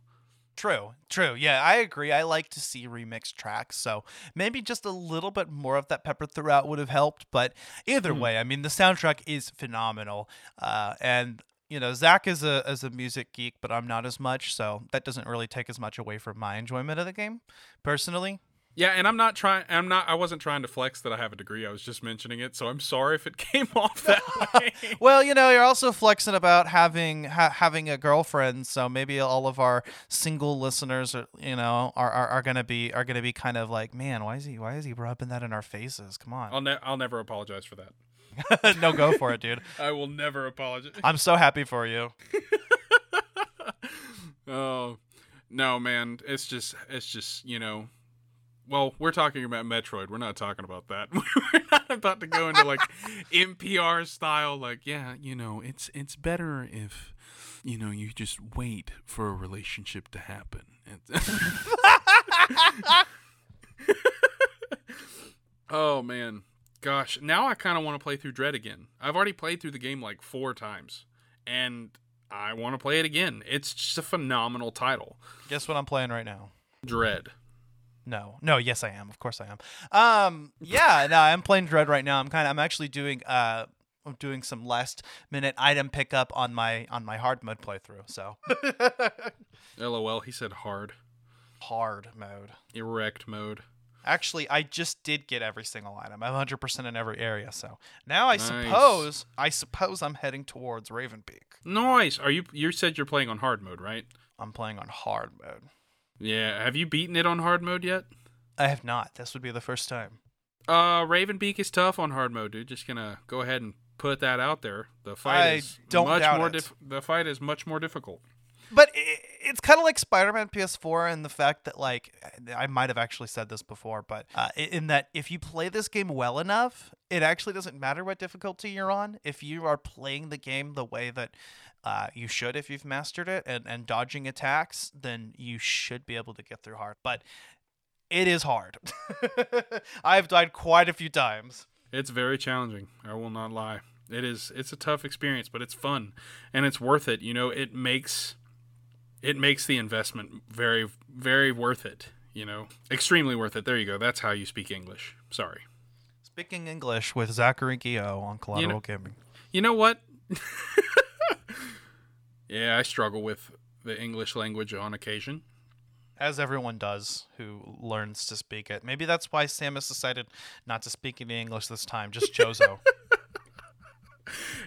True, true. Yeah, I agree. I like to see remixed tracks, so maybe just a little bit more of that pepper throughout would have helped. But either mm. way, I mean, the soundtrack is phenomenal. Uh, and, you know, Zach is a is a music geek, but I'm not as much, so that doesn't really take as much away from my enjoyment of the game, personally. Yeah, and I'm not trying. I'm not. I wasn't trying to flex that I have a degree. I was just mentioning it, so I'm sorry if it came off that way. Well, you know, you're also flexing about having ha- having a girlfriend, so maybe all of our single listeners, are, you know, are, are, are gonna be are gonna be kind of like, man, why is he why is he rubbing that in our faces? Come on. I'll ne- I'll never apologize for that. No, go for it, dude. I will never apologize. I'm so happy for you. Oh no, man! It's just it's just you know. Well, we're talking about Metroid. We're not talking about that. We're not about to go into like N P R style. Like, yeah, you know, it's it's better if, you know, you just wait for a relationship to happen. Oh man, gosh. Now I kind of want to play through Dread again. I've already played through the game like four times, and I want to play it again. It's just a phenomenal title. Guess what I'm playing right now? Dread. No, no, yes, I am. Of course, I am. Um, yeah, no, I'm playing Dread right now. I'm kind of, I'm actually doing, uh, I'm doing some last minute item pickup on my on my hard mode playthrough. So, lol, he said hard, hard mode, erect mode. Actually, I just did get every single item. I'm one hundred percent in every area. So now I nice. suppose, I suppose I'm heading towards Ravenbeak. Nice. Are you? You said you're playing on hard mode, right? I'm playing on hard mode. Yeah, have you beaten it on hard mode yet? I have not. This would be the first time. Uh, Ravenbeak is tough on hard mode, dude. Just gonna go ahead and put that out there. The fight I is don't much doubt more. It. Dif- the fight is much more difficult. But it, it's kind of like Spider-Man P S four and the fact that, like, I might have actually said this before, but uh, in that if you play this game well enough, it actually doesn't matter what difficulty you're on. If you are playing the game the way that uh, you should, if you've mastered it, and, and dodging attacks, then you should be able to get through hard. But it is hard. I've died quite a few times. It's very challenging. I will not lie. It is. It's a tough experience, but it's fun. And it's worth it. You know, it makes... It makes the investment very, very worth it, you know, extremely worth it. There you go. That's how you speak English. Sorry. Speaking English with Zachary Guillou on Collateral you know, Gaming. You know what? Yeah, I struggle with the English language on occasion. As everyone does who learns to speak it. Maybe that's why Samus decided not to speak any English this time, just Chozo.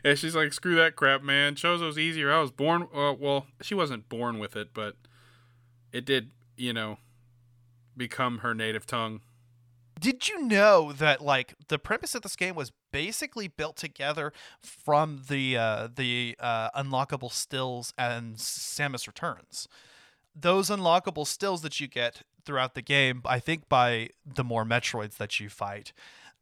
Yeah, she's like, screw that crap, man. Chozo's easier. I was born, uh, well, she wasn't born with it, but it did, you know, become her native tongue. Did you know that, like, the premise of this game was basically built together from the uh, the uh, unlockable stills and Samus Returns? Those unlockable stills that you get throughout the game, I think by the more Metroids that you fight,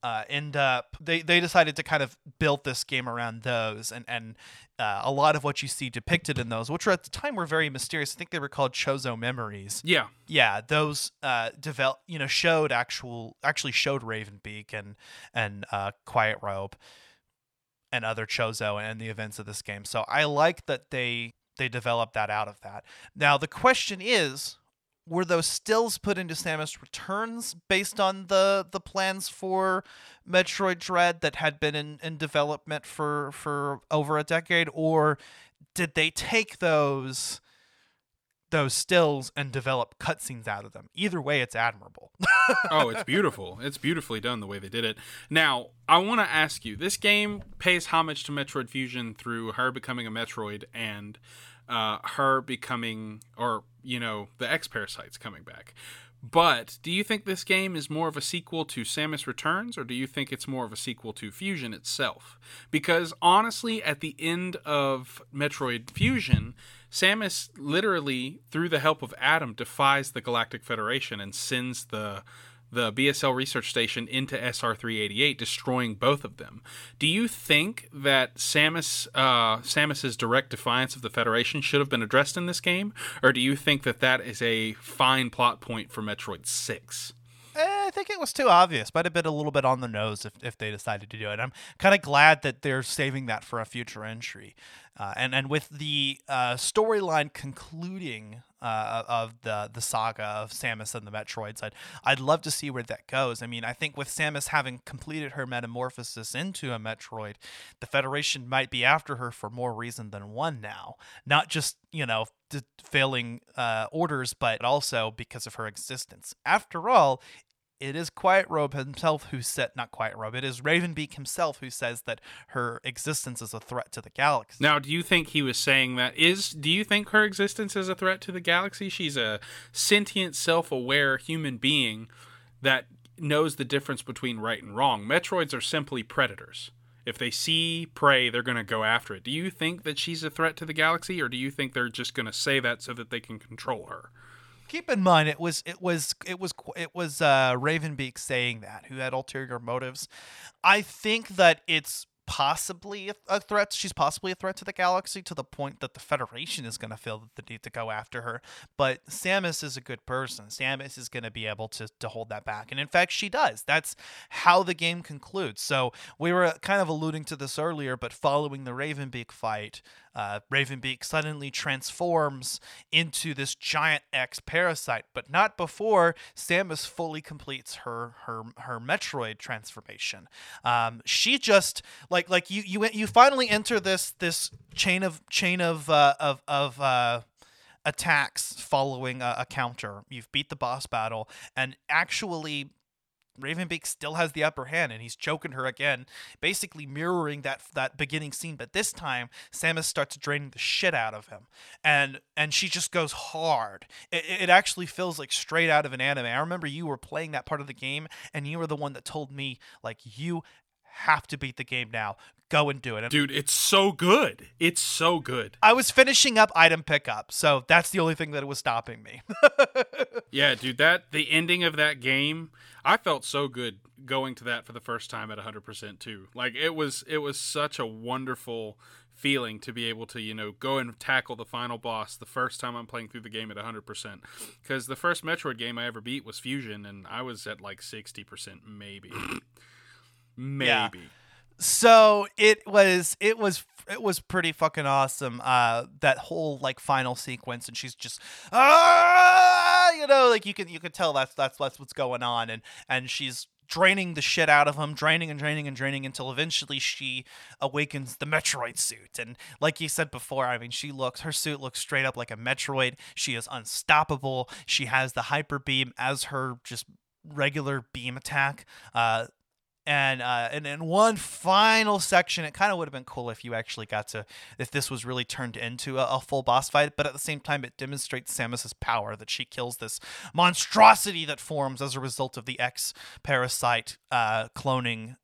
uh, end up, they, they decided to kind of build this game around those. And, and uh, a lot of what you see depicted in those, which were at the time were very mysterious. I think they were called Chozo memories. Yeah. Yeah. Those uh, develop, you know, showed actual, actually showed Ravenbeak and, and uh, Quiet Robe and other Chozo and the events of this game. So I like that they, they developed that out of that. Now, the question is, were those stills put into Samus Returns based on the the plans for Metroid Dread that had been in, in development for, for over a decade? Or did they take those those stills and develop cutscenes out of them? Either way, it's admirable. Oh, it's beautiful. It's beautifully done the way they did it. Now, I want to ask you, this game pays homage to Metroid Fusion through her becoming a Metroid and uh, her becoming, or, you know, the X-Parasites coming back. But do you think this game is more of a sequel to Samus Returns, or do you think it's more of a sequel to Fusion itself? Because honestly, at the end of Metroid Fusion, Samus literally, through the help of Adam, defies the Galactic Federation and sends the the B S L research station into S R three eighty-eight, destroying both of them. Do you think that Samus uh, Samus's direct defiance of the Federation should have been addressed in this game, or do you think that that is a fine plot point for Metroid six? I think it was too obvious. Might have been a little bit on the nose if, if they decided to do it. I'm kind of glad that they're saving that for a future entry. Uh, and, and with the uh, storyline concluding uh, of the, the saga of Samus and the Metroids, I'd, I'd love to see where that goes. I mean, I think with Samus having completed her metamorphosis into a Metroid, the Federation might be after her for more reason than one now. Not just, you know, d- failing uh, orders, but also because of her existence. After all, it is Quiet Robe himself who said, not Quiet Robe, it is Ravenbeak himself who says that her existence is a threat to the galaxy. Now, do you think he was saying that? Is, do you think her existence is a threat to the galaxy? She's a sentient, self-aware human being that knows the difference between right and wrong. Metroids are simply predators. If they see prey, they're going to go after it. Do you think that she's a threat to the galaxy, or do you think they're just going to say that so that they can control her? Keep in mind, it was it was it was it was uh, Ravenbeak saying that, who had ulterior motives. I think that it's possibly a threat. She's possibly a threat to the galaxy to the point that the Federation is going to feel the need to go after her. But Samus is a good person. Samus is going to be able to to hold that back, and in fact, she does. That's how the game concludes. So we were kind of alluding to this earlier, but following the Ravenbeak fight, Uh, Ravenbeak suddenly transforms into this giant X-Parasite, but not before Samus fully completes her her her Metroid transformation. Um, she just like like you you you finally enter this this chain of chain of uh, of of uh, attacks following a, a counter. You've beat the boss battle, and actually Ravenbeak still has the upper hand, and he's choking her again, basically mirroring that that beginning scene. But this time, Samus starts draining the shit out of him, and and she just goes hard. It, it actually feels like straight out of an anime. I remember you were playing that part of the game, and you were the one that told me, like, you have to beat the game now. Go and do it. And dude, it's so good. It's so good. I was finishing up item pickup, so that's the only thing that was stopping me. Yeah, dude, that the ending of that game, I felt so good going to that for the first time at one hundred percent too. Like, it was it was such a wonderful feeling to be able to, you know, go and tackle the final boss the first time I'm playing through the game at one hundred percent. Because the first Metroid game I ever beat was Fusion, and I was at like sixty percent maybe. Maybe. Yeah. So it was it was it was pretty fucking awesome. Uh, that whole like final sequence, and she's just ah, you know, like you can you can tell that's that's that's what's going on, and and she's draining the shit out of him, draining and draining and draining until eventually she awakens the Metroid suit. And like you said before, I mean, she looks, her suit looks straight up like a Metroid. She is unstoppable. She has the hyper beam as her just regular beam attack. Uh. And, uh, and in one final section, it kind of would have been cool if you actually got to, if this was really turned into a, a full boss fight. But at the same time, it demonstrates Samus's power, that she kills this monstrosity that forms as a result of the X-Parasite uh, cloning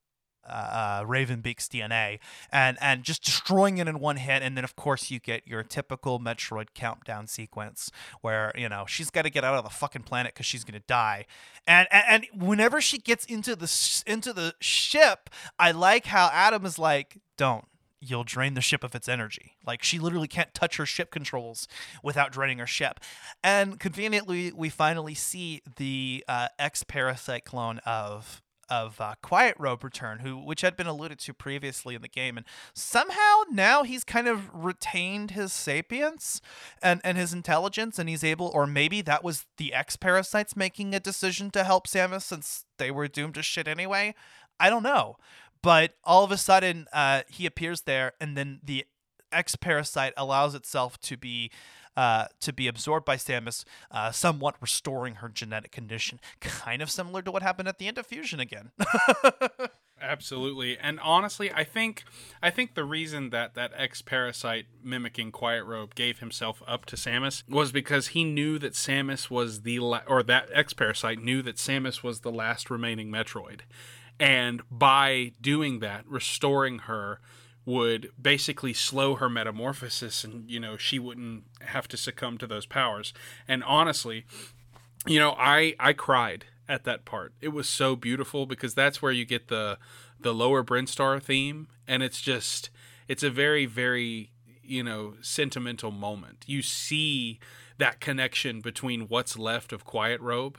Uh, uh, Ravenbeak's D N A, and and just destroying it in one hit. And then of course you get your typical Metroid countdown sequence where, you know, she's got to get out of the fucking planet because she's gonna die. And, and and whenever she gets into the sh- into the ship, I like how Adam is like, "Don't. You'll drain the ship of its energy." Like, she literally can't touch her ship controls without draining her ship. And conveniently, we finally see the uh, X-Parasite clone of. of uh, Quiet Robe return, who which had been alluded to previously in the game, and somehow now he's kind of retained his sapience and, and his intelligence, and he's able, or maybe that was the X-Parasites making a decision to help Samus since they were doomed to shit anyway. I don't know. But all of a sudden, uh, he appears there, and then the X-Parasite allows itself to be Uh, to be absorbed by Samus, uh, somewhat restoring her genetic condition. Kind of similar to what happened at the end of Fusion again. Absolutely. And honestly, I think I think the reason that that X-Parasite mimicking Quiet Robe gave himself up to Samus was because he knew that Samus was the... La- or that X-Parasite knew that Samus was the last remaining Metroid. And by doing that, restoring her would basically slow her metamorphosis, and, you know, she wouldn't have to succumb to those powers. And honestly, you know, I, I cried at that part. It was so beautiful, because that's where you get the, the lower Brinstar theme. And it's just, it's a very, very, you know, sentimental moment. You see that connection between what's left of Quiet Robe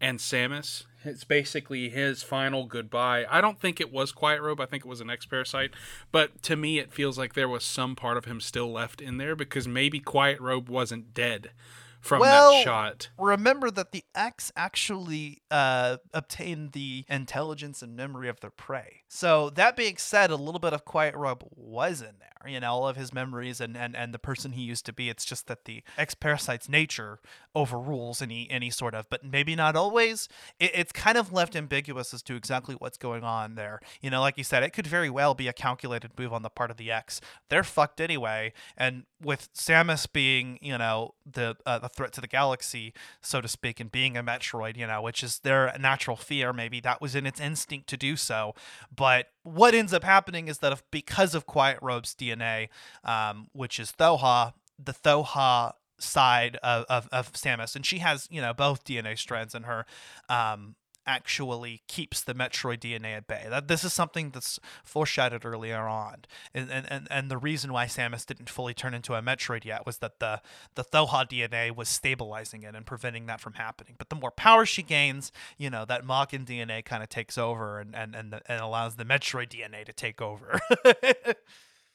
and Samus. It's basically his final goodbye. I don't think it was Quiet Robe. I think it was an X-Parasite. But to me, it feels like there was some part of him still left in there, because maybe Quiet Robe wasn't dead from well, that shot. Remember that the X actually uh, obtained the intelligence and memory of their prey. So that being said, a little bit of Quiet Robe was in there. You know, all of his memories and, and, and the person he used to be. It's just that the X-Parasite's nature overrules any any sort of, but maybe not always. It, it's kind of left ambiguous as to exactly what's going on there. You know, like you said, it could very well be a calculated move on the part of the X. They're fucked anyway. And with Samus being, you know, the uh, the threat to the galaxy, so to speak, and being a Metroid, you know, which is their natural fear, maybe that was in its instinct to do so. But what ends up happening is that if, because of Quiet Robe's D N A, um, which is Thoha, the Thoha side of, of, of Samus, and she has, you know, both D N A strands in her, um, actually keeps the Metroid D N A at bay. That this is something that's foreshadowed earlier on, and and and the reason why Samus didn't fully turn into a Metroid yet was that the the Thoha D N A was stabilizing it and preventing that from happening. But the more power she gains, you know, that Mawkin D N A kind of takes over and and and, the, and allows the Metroid D N A to take over.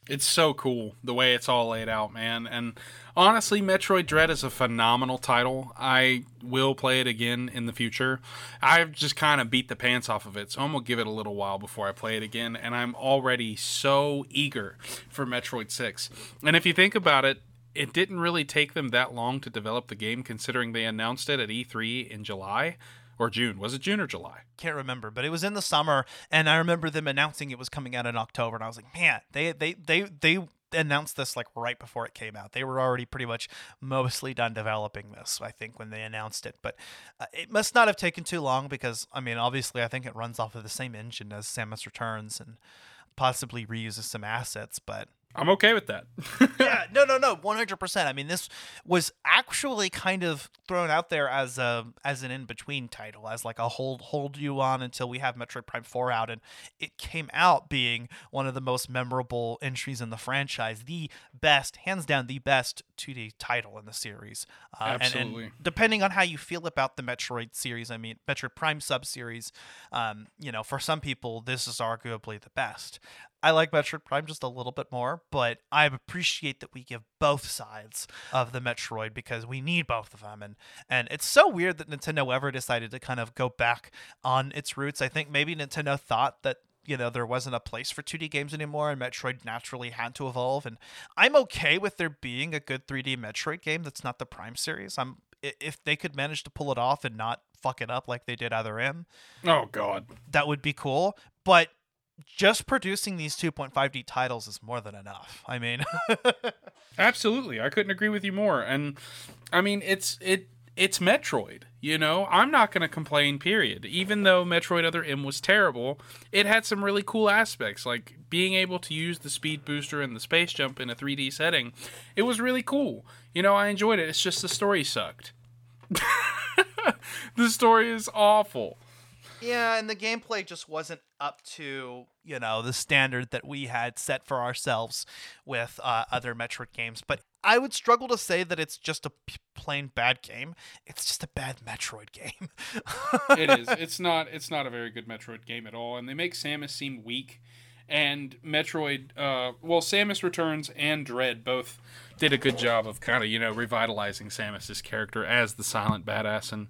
It's so cool the way it's all laid out, man. And honestly, Metroid Dread is a phenomenal title. I will play it again in the future. I've just kind of beat the pants off of it, so I'm going to give it a little while before I play it again. And I'm already so eager for Metroid six. And if you think about it, it didn't really take them that long to develop the game, considering they announced it at E three in July. Or June. Was it June or July? Can't remember, but it was in the summer, and I remember them announcing it was coming out in October, and I was like, man, they they they they announced this like right before it came out. They were already pretty much mostly done developing this, I think, when they announced it. But uh, it must not have taken too long, because, I mean, obviously I think it runs off of the same engine as Samus Returns and possibly reuses some assets, but... I'm okay with that. Yeah, no, no, no, one hundred percent. I mean, this was actually kind of thrown out there as a as an in-between title, as like a hold hold you on until we have Metroid Prime four out, and it came out being one of the most memorable entries in the franchise, the best, hands down, the best two D title in the series. Uh, Absolutely. And, and depending on how you feel about the Metroid series, I mean, Metroid Prime sub-series, um, you know, for some people, this is arguably the best. I like Metroid Prime just a little bit more, but I appreciate that we give both sides of the Metroid, because we need both of them. And, and it's so weird that Nintendo ever decided to kind of go back on its roots. I think maybe Nintendo thought that, you know, there wasn't a place for two D games anymore, and Metroid naturally had to evolve. And I'm okay with there being a good three D Metroid game that's not the Prime series. I'm if they could manage to pull it off and not fuck it up like they did Other M. Oh, God. That would be cool. But just producing these two point five D titles is more than enough. I mean, absolutely. I couldn't agree with you more. And I mean, it's it it's Metroid, you know, I'm not going to complain, period. Even though Metroid Other M was terrible, it had some really cool aspects, like being able to use the Speed Booster and the Space Jump in a three D setting. It was really cool. You know, I enjoyed it. It's just the story sucked. The story is awful. Yeah, and the gameplay just wasn't up to, you know, the standard that we had set for ourselves with uh, other Metroid games. But I would struggle to say that it's just a plain bad game. It's just a bad Metroid game. It is. It's not. It's not a very good Metroid game at all. And they make Samus seem weak. And Metroid, uh, well, Samus Returns and Dread both did a good job of kind of, you know, revitalizing Samus's character as the silent badass. And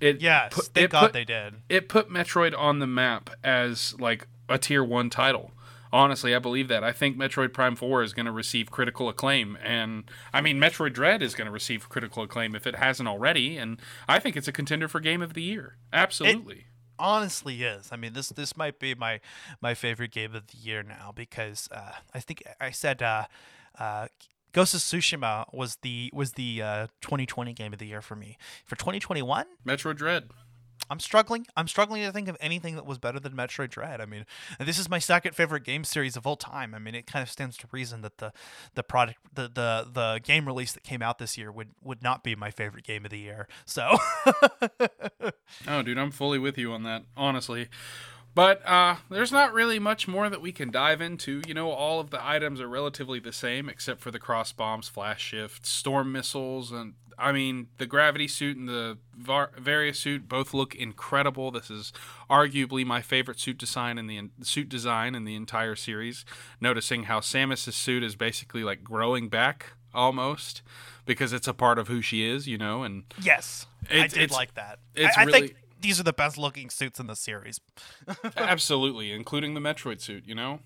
it, yes, put, thank it God put, they did. It put Metroid on the map as like a tier one title. Honestly, I believe that. I think Metroid Prime four is going to receive critical acclaim. And I mean, Metroid Dread is going to receive critical acclaim if it hasn't already. And I think it's a contender for Game of the Year. Absolutely. It- honestly is. I mean, this this might be my my favorite game of the year now, because uh I think I said uh uh Ghost of Tsushima was the was the uh twenty twenty game of the year for me. For twenty twenty-one, Metroid Dread. I'm struggling. I'm struggling to think of anything that was better than Metroid Dread. I mean, this is my second favorite game series of all time. I mean, it kind of stands to reason that the the product, the the, the game release that came out this year would, would not be my favorite game of the year. So, oh, dude, I'm fully with you on that, honestly. But uh, there's not really much more that we can dive into. You know, all of the items are relatively the same, except for the cross bombs, flash shifts, storm missiles, and I mean, the gravity suit and the var- various suit both look incredible. This is arguably my favorite suit design in the in- suit design in the entire series. Noticing how Samus's suit is basically like growing back almost because it's a part of who she is, you know. And yes, it, I did like that. It's I, I really. Think- These are the best looking suits in the series. Absolutely, including the Metroid suit, you know?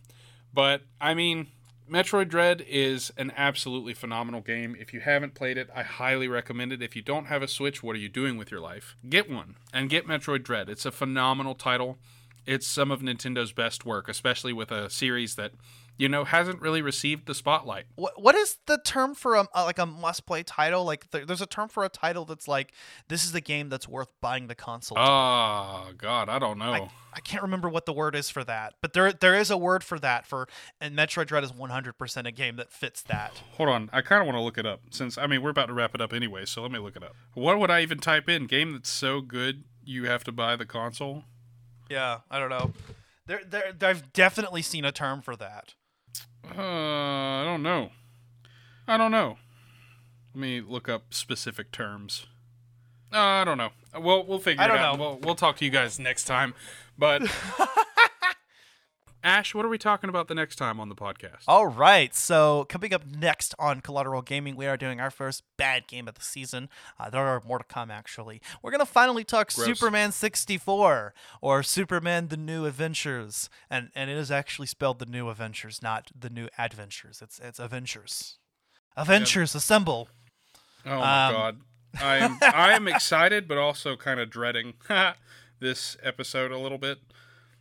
But, I mean, Metroid Dread is an absolutely phenomenal game. If you haven't played it, I highly recommend it. If you don't have a Switch, what are you doing with your life? Get one and get Metroid Dread. It's a phenomenal title. It's some of Nintendo's best work, especially with a series that, you know, hasn't really received the spotlight. What What is the term for a like a must-play title? Like, th- there's a term for a title that's like, this is a game that's worth buying the console. Oh, God, I don't know. I, I can't remember what the word is for that, but there there is a word for that. For and Metroid Dread is one hundred percent a game that fits that. Hold on, I kind of want to look it up since I mean we're about to wrap it up anyway, so let me look it up. What would I even type in? Game that's so good you have to buy the console. Yeah, I don't know. There, there, I've definitely seen a term for that. Uh, I don't know. I don't know. Let me look up specific terms. Uh, I don't know. We'll we'll figure I don't it out. Know. We'll we'll talk to you guys next time. But Ash, what are we talking about the next time on the podcast? All right. So coming up next on Collateral Gaming, we are doing our first bad game of the season. Uh, there are more to come, actually. We're going to finally talk Gross. Superman sixty-four or Superman The New Adventures. And and it is actually spelled The New Adventures, not The New Adventures. It's it's Adventures. Adventures, yeah. Assemble. Oh, my um, God. I am, I am excited, but also kind of dreading this episode a little bit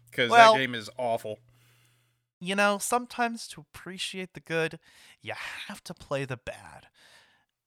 because well, that game is awful. You know, sometimes to appreciate the good, you have to play the bad.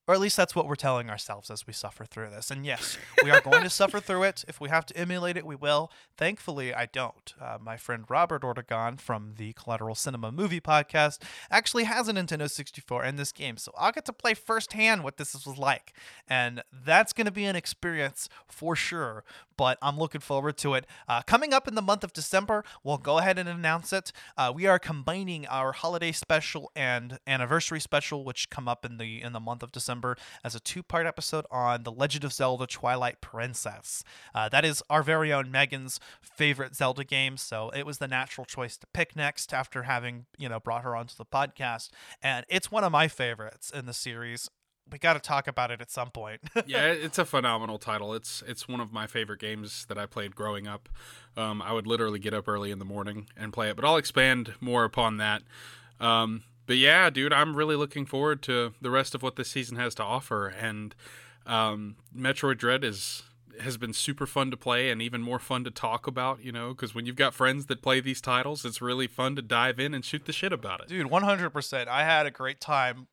Or at least that's what we're telling ourselves as we suffer through this. And yes, we are going to suffer through it. If we have to emulate it, we will. Thankfully, I don't. Uh, my friend Robert Ortegon from the Collateral Cinema Movie Podcast actually has a Nintendo sixty-four in this game. So I'll get to play firsthand what this was like. And that's going to be an experience for sure. But I'm looking forward to it. Uh, coming up in the month of December, we'll go ahead and announce it. Uh, we are combining our holiday special and anniversary special, which come up in the in the month of December, as a two-part episode on The Legend of Zelda Twilight Princess. Uh, that is our very own Megan's favorite Zelda game, so it was the natural choice to pick next after having, you know, brought her onto the podcast. And it's one of my favorites in the series. We got to talk about it at some point. Yeah, it's a phenomenal title. It's it's one of my favorite games that I played growing up. Um, I would literally get up early in the morning and play it, but I'll expand more upon that. Um, but yeah, dude, I'm really looking forward to the rest of what this season has to offer, and um, Metroid Dread is has been super fun to play and even more fun to talk about, you know, because when you've got friends that play these titles, it's really fun to dive in and shoot the shit about it. Dude, one hundred percent. I had a great time.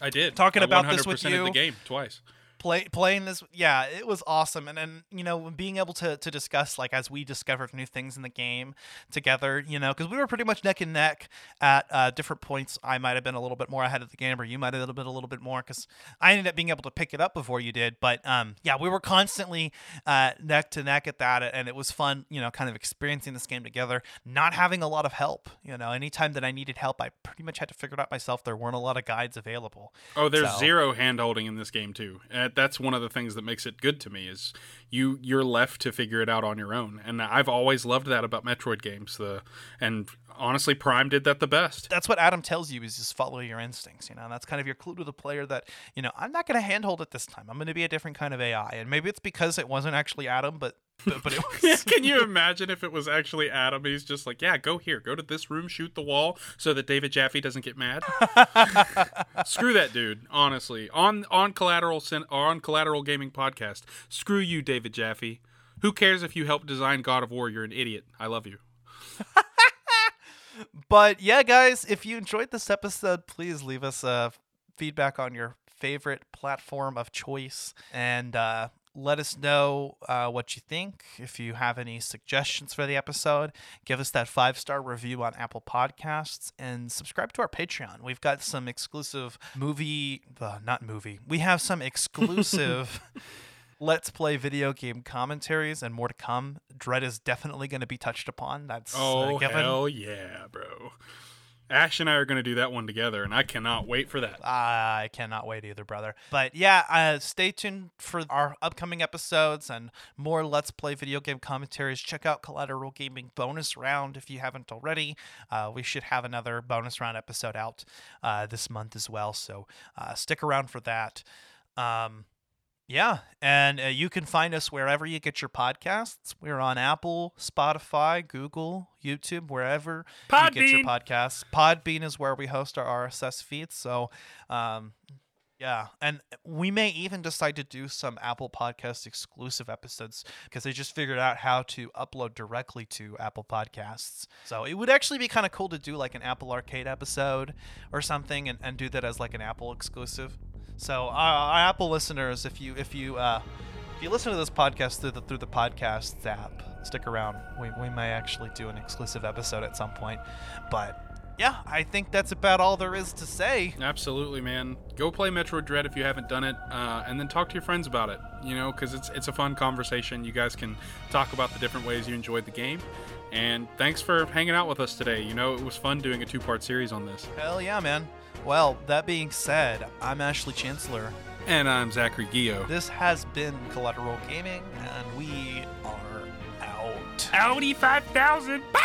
I did. Talking I about this with you. one hundred percent of the game twice. Play, playing this, yeah, it was awesome. And then, you know, being able to to discuss, like, as we discovered new things in the game together, you know, because we were pretty much neck and neck at uh, different points. I might have been a little bit more ahead of the game, or you might have been a little bit more, because I ended up being able to pick it up before you did. But, um, yeah, we were constantly uh, neck to neck at that, and it was fun, you know, kind of experiencing this game together, not having a lot of help. You know, anytime that I needed help, I pretty much had to figure it out myself. There weren't a lot of guides available. Oh, there's so. zero hand-holding in this game, too. And that's one of the things that makes it good to me is you you're left to figure it out on your own, and I've always loved that about Metroid games. The and honestly, Prime did that the best. That's what Adam tells you, is just follow your instincts. You know, that's kind of your clue to the player that, you know, I'm not going to handhold it this time. I'm going to be a different kind of A I, and maybe it's because it wasn't actually Adam, but but it was. Can you imagine if it was actually Adam? He's just like, yeah, go here, go to this room, shoot the wall, so that David Jaffe doesn't get mad. Screw that dude, honestly. On on collateral on collateral gaming podcast, screw you, David Jaffe. Who cares if you helped design God of War? You're an idiot. I love you. But yeah, guys, if you enjoyed this episode, please leave us uh, feedback on your favorite platform of choice, and uh, let us know uh, what you think. If you have any suggestions for the episode, give us that five-star review on Apple Podcasts and subscribe to our Patreon. We've got some exclusive movie, uh, not movie. We have some exclusive Let's Play video game commentaries and more to come. Dread is definitely going to be touched upon. That's oh, uh, hell yeah, bro. Ash and I are going to do that one together, and I cannot wait for that. Uh, I cannot wait either, brother. But yeah, uh, stay tuned for our upcoming episodes and more Let's Play video game commentaries. Check out Collateral Gaming Bonus Round if you haven't already. Uh, we should have another Bonus Round episode out uh, this month as well, so uh, stick around for that. Um, yeah, and uh, you can find us wherever you get your podcasts. We're on Apple, Spotify, Google, YouTube, wherever Podbean. You get your podcasts. Podbean is where we host our R S S feeds. So, um, yeah. And we may even decide to do some Apple Podcast exclusive episodes, because they just figured out how to upload directly to Apple Podcasts. So it would actually be kind of cool to do like an Apple Arcade episode or something, and, and do that as like an Apple exclusive. So our, our Apple listeners, if you if you uh, if you listen to this podcast through the through the podcast app, stick around. We we may actually do an exclusive episode at some point. But yeah, I think that's about all there is to say. Absolutely, man. Go play Metroid Dread if you haven't done it, uh, and then talk to your friends about it. You know, because it's it's a fun conversation. You guys can talk about the different ways you enjoyed the game. And thanks for hanging out with us today. You know, it was fun doing a two-part series on this. Hell yeah, man. Well, that being said, I'm Ashley Chancellor. And I'm Zachary Guillou. This has been Collateral Gaming, and we are out. Audi five thousand! Bye!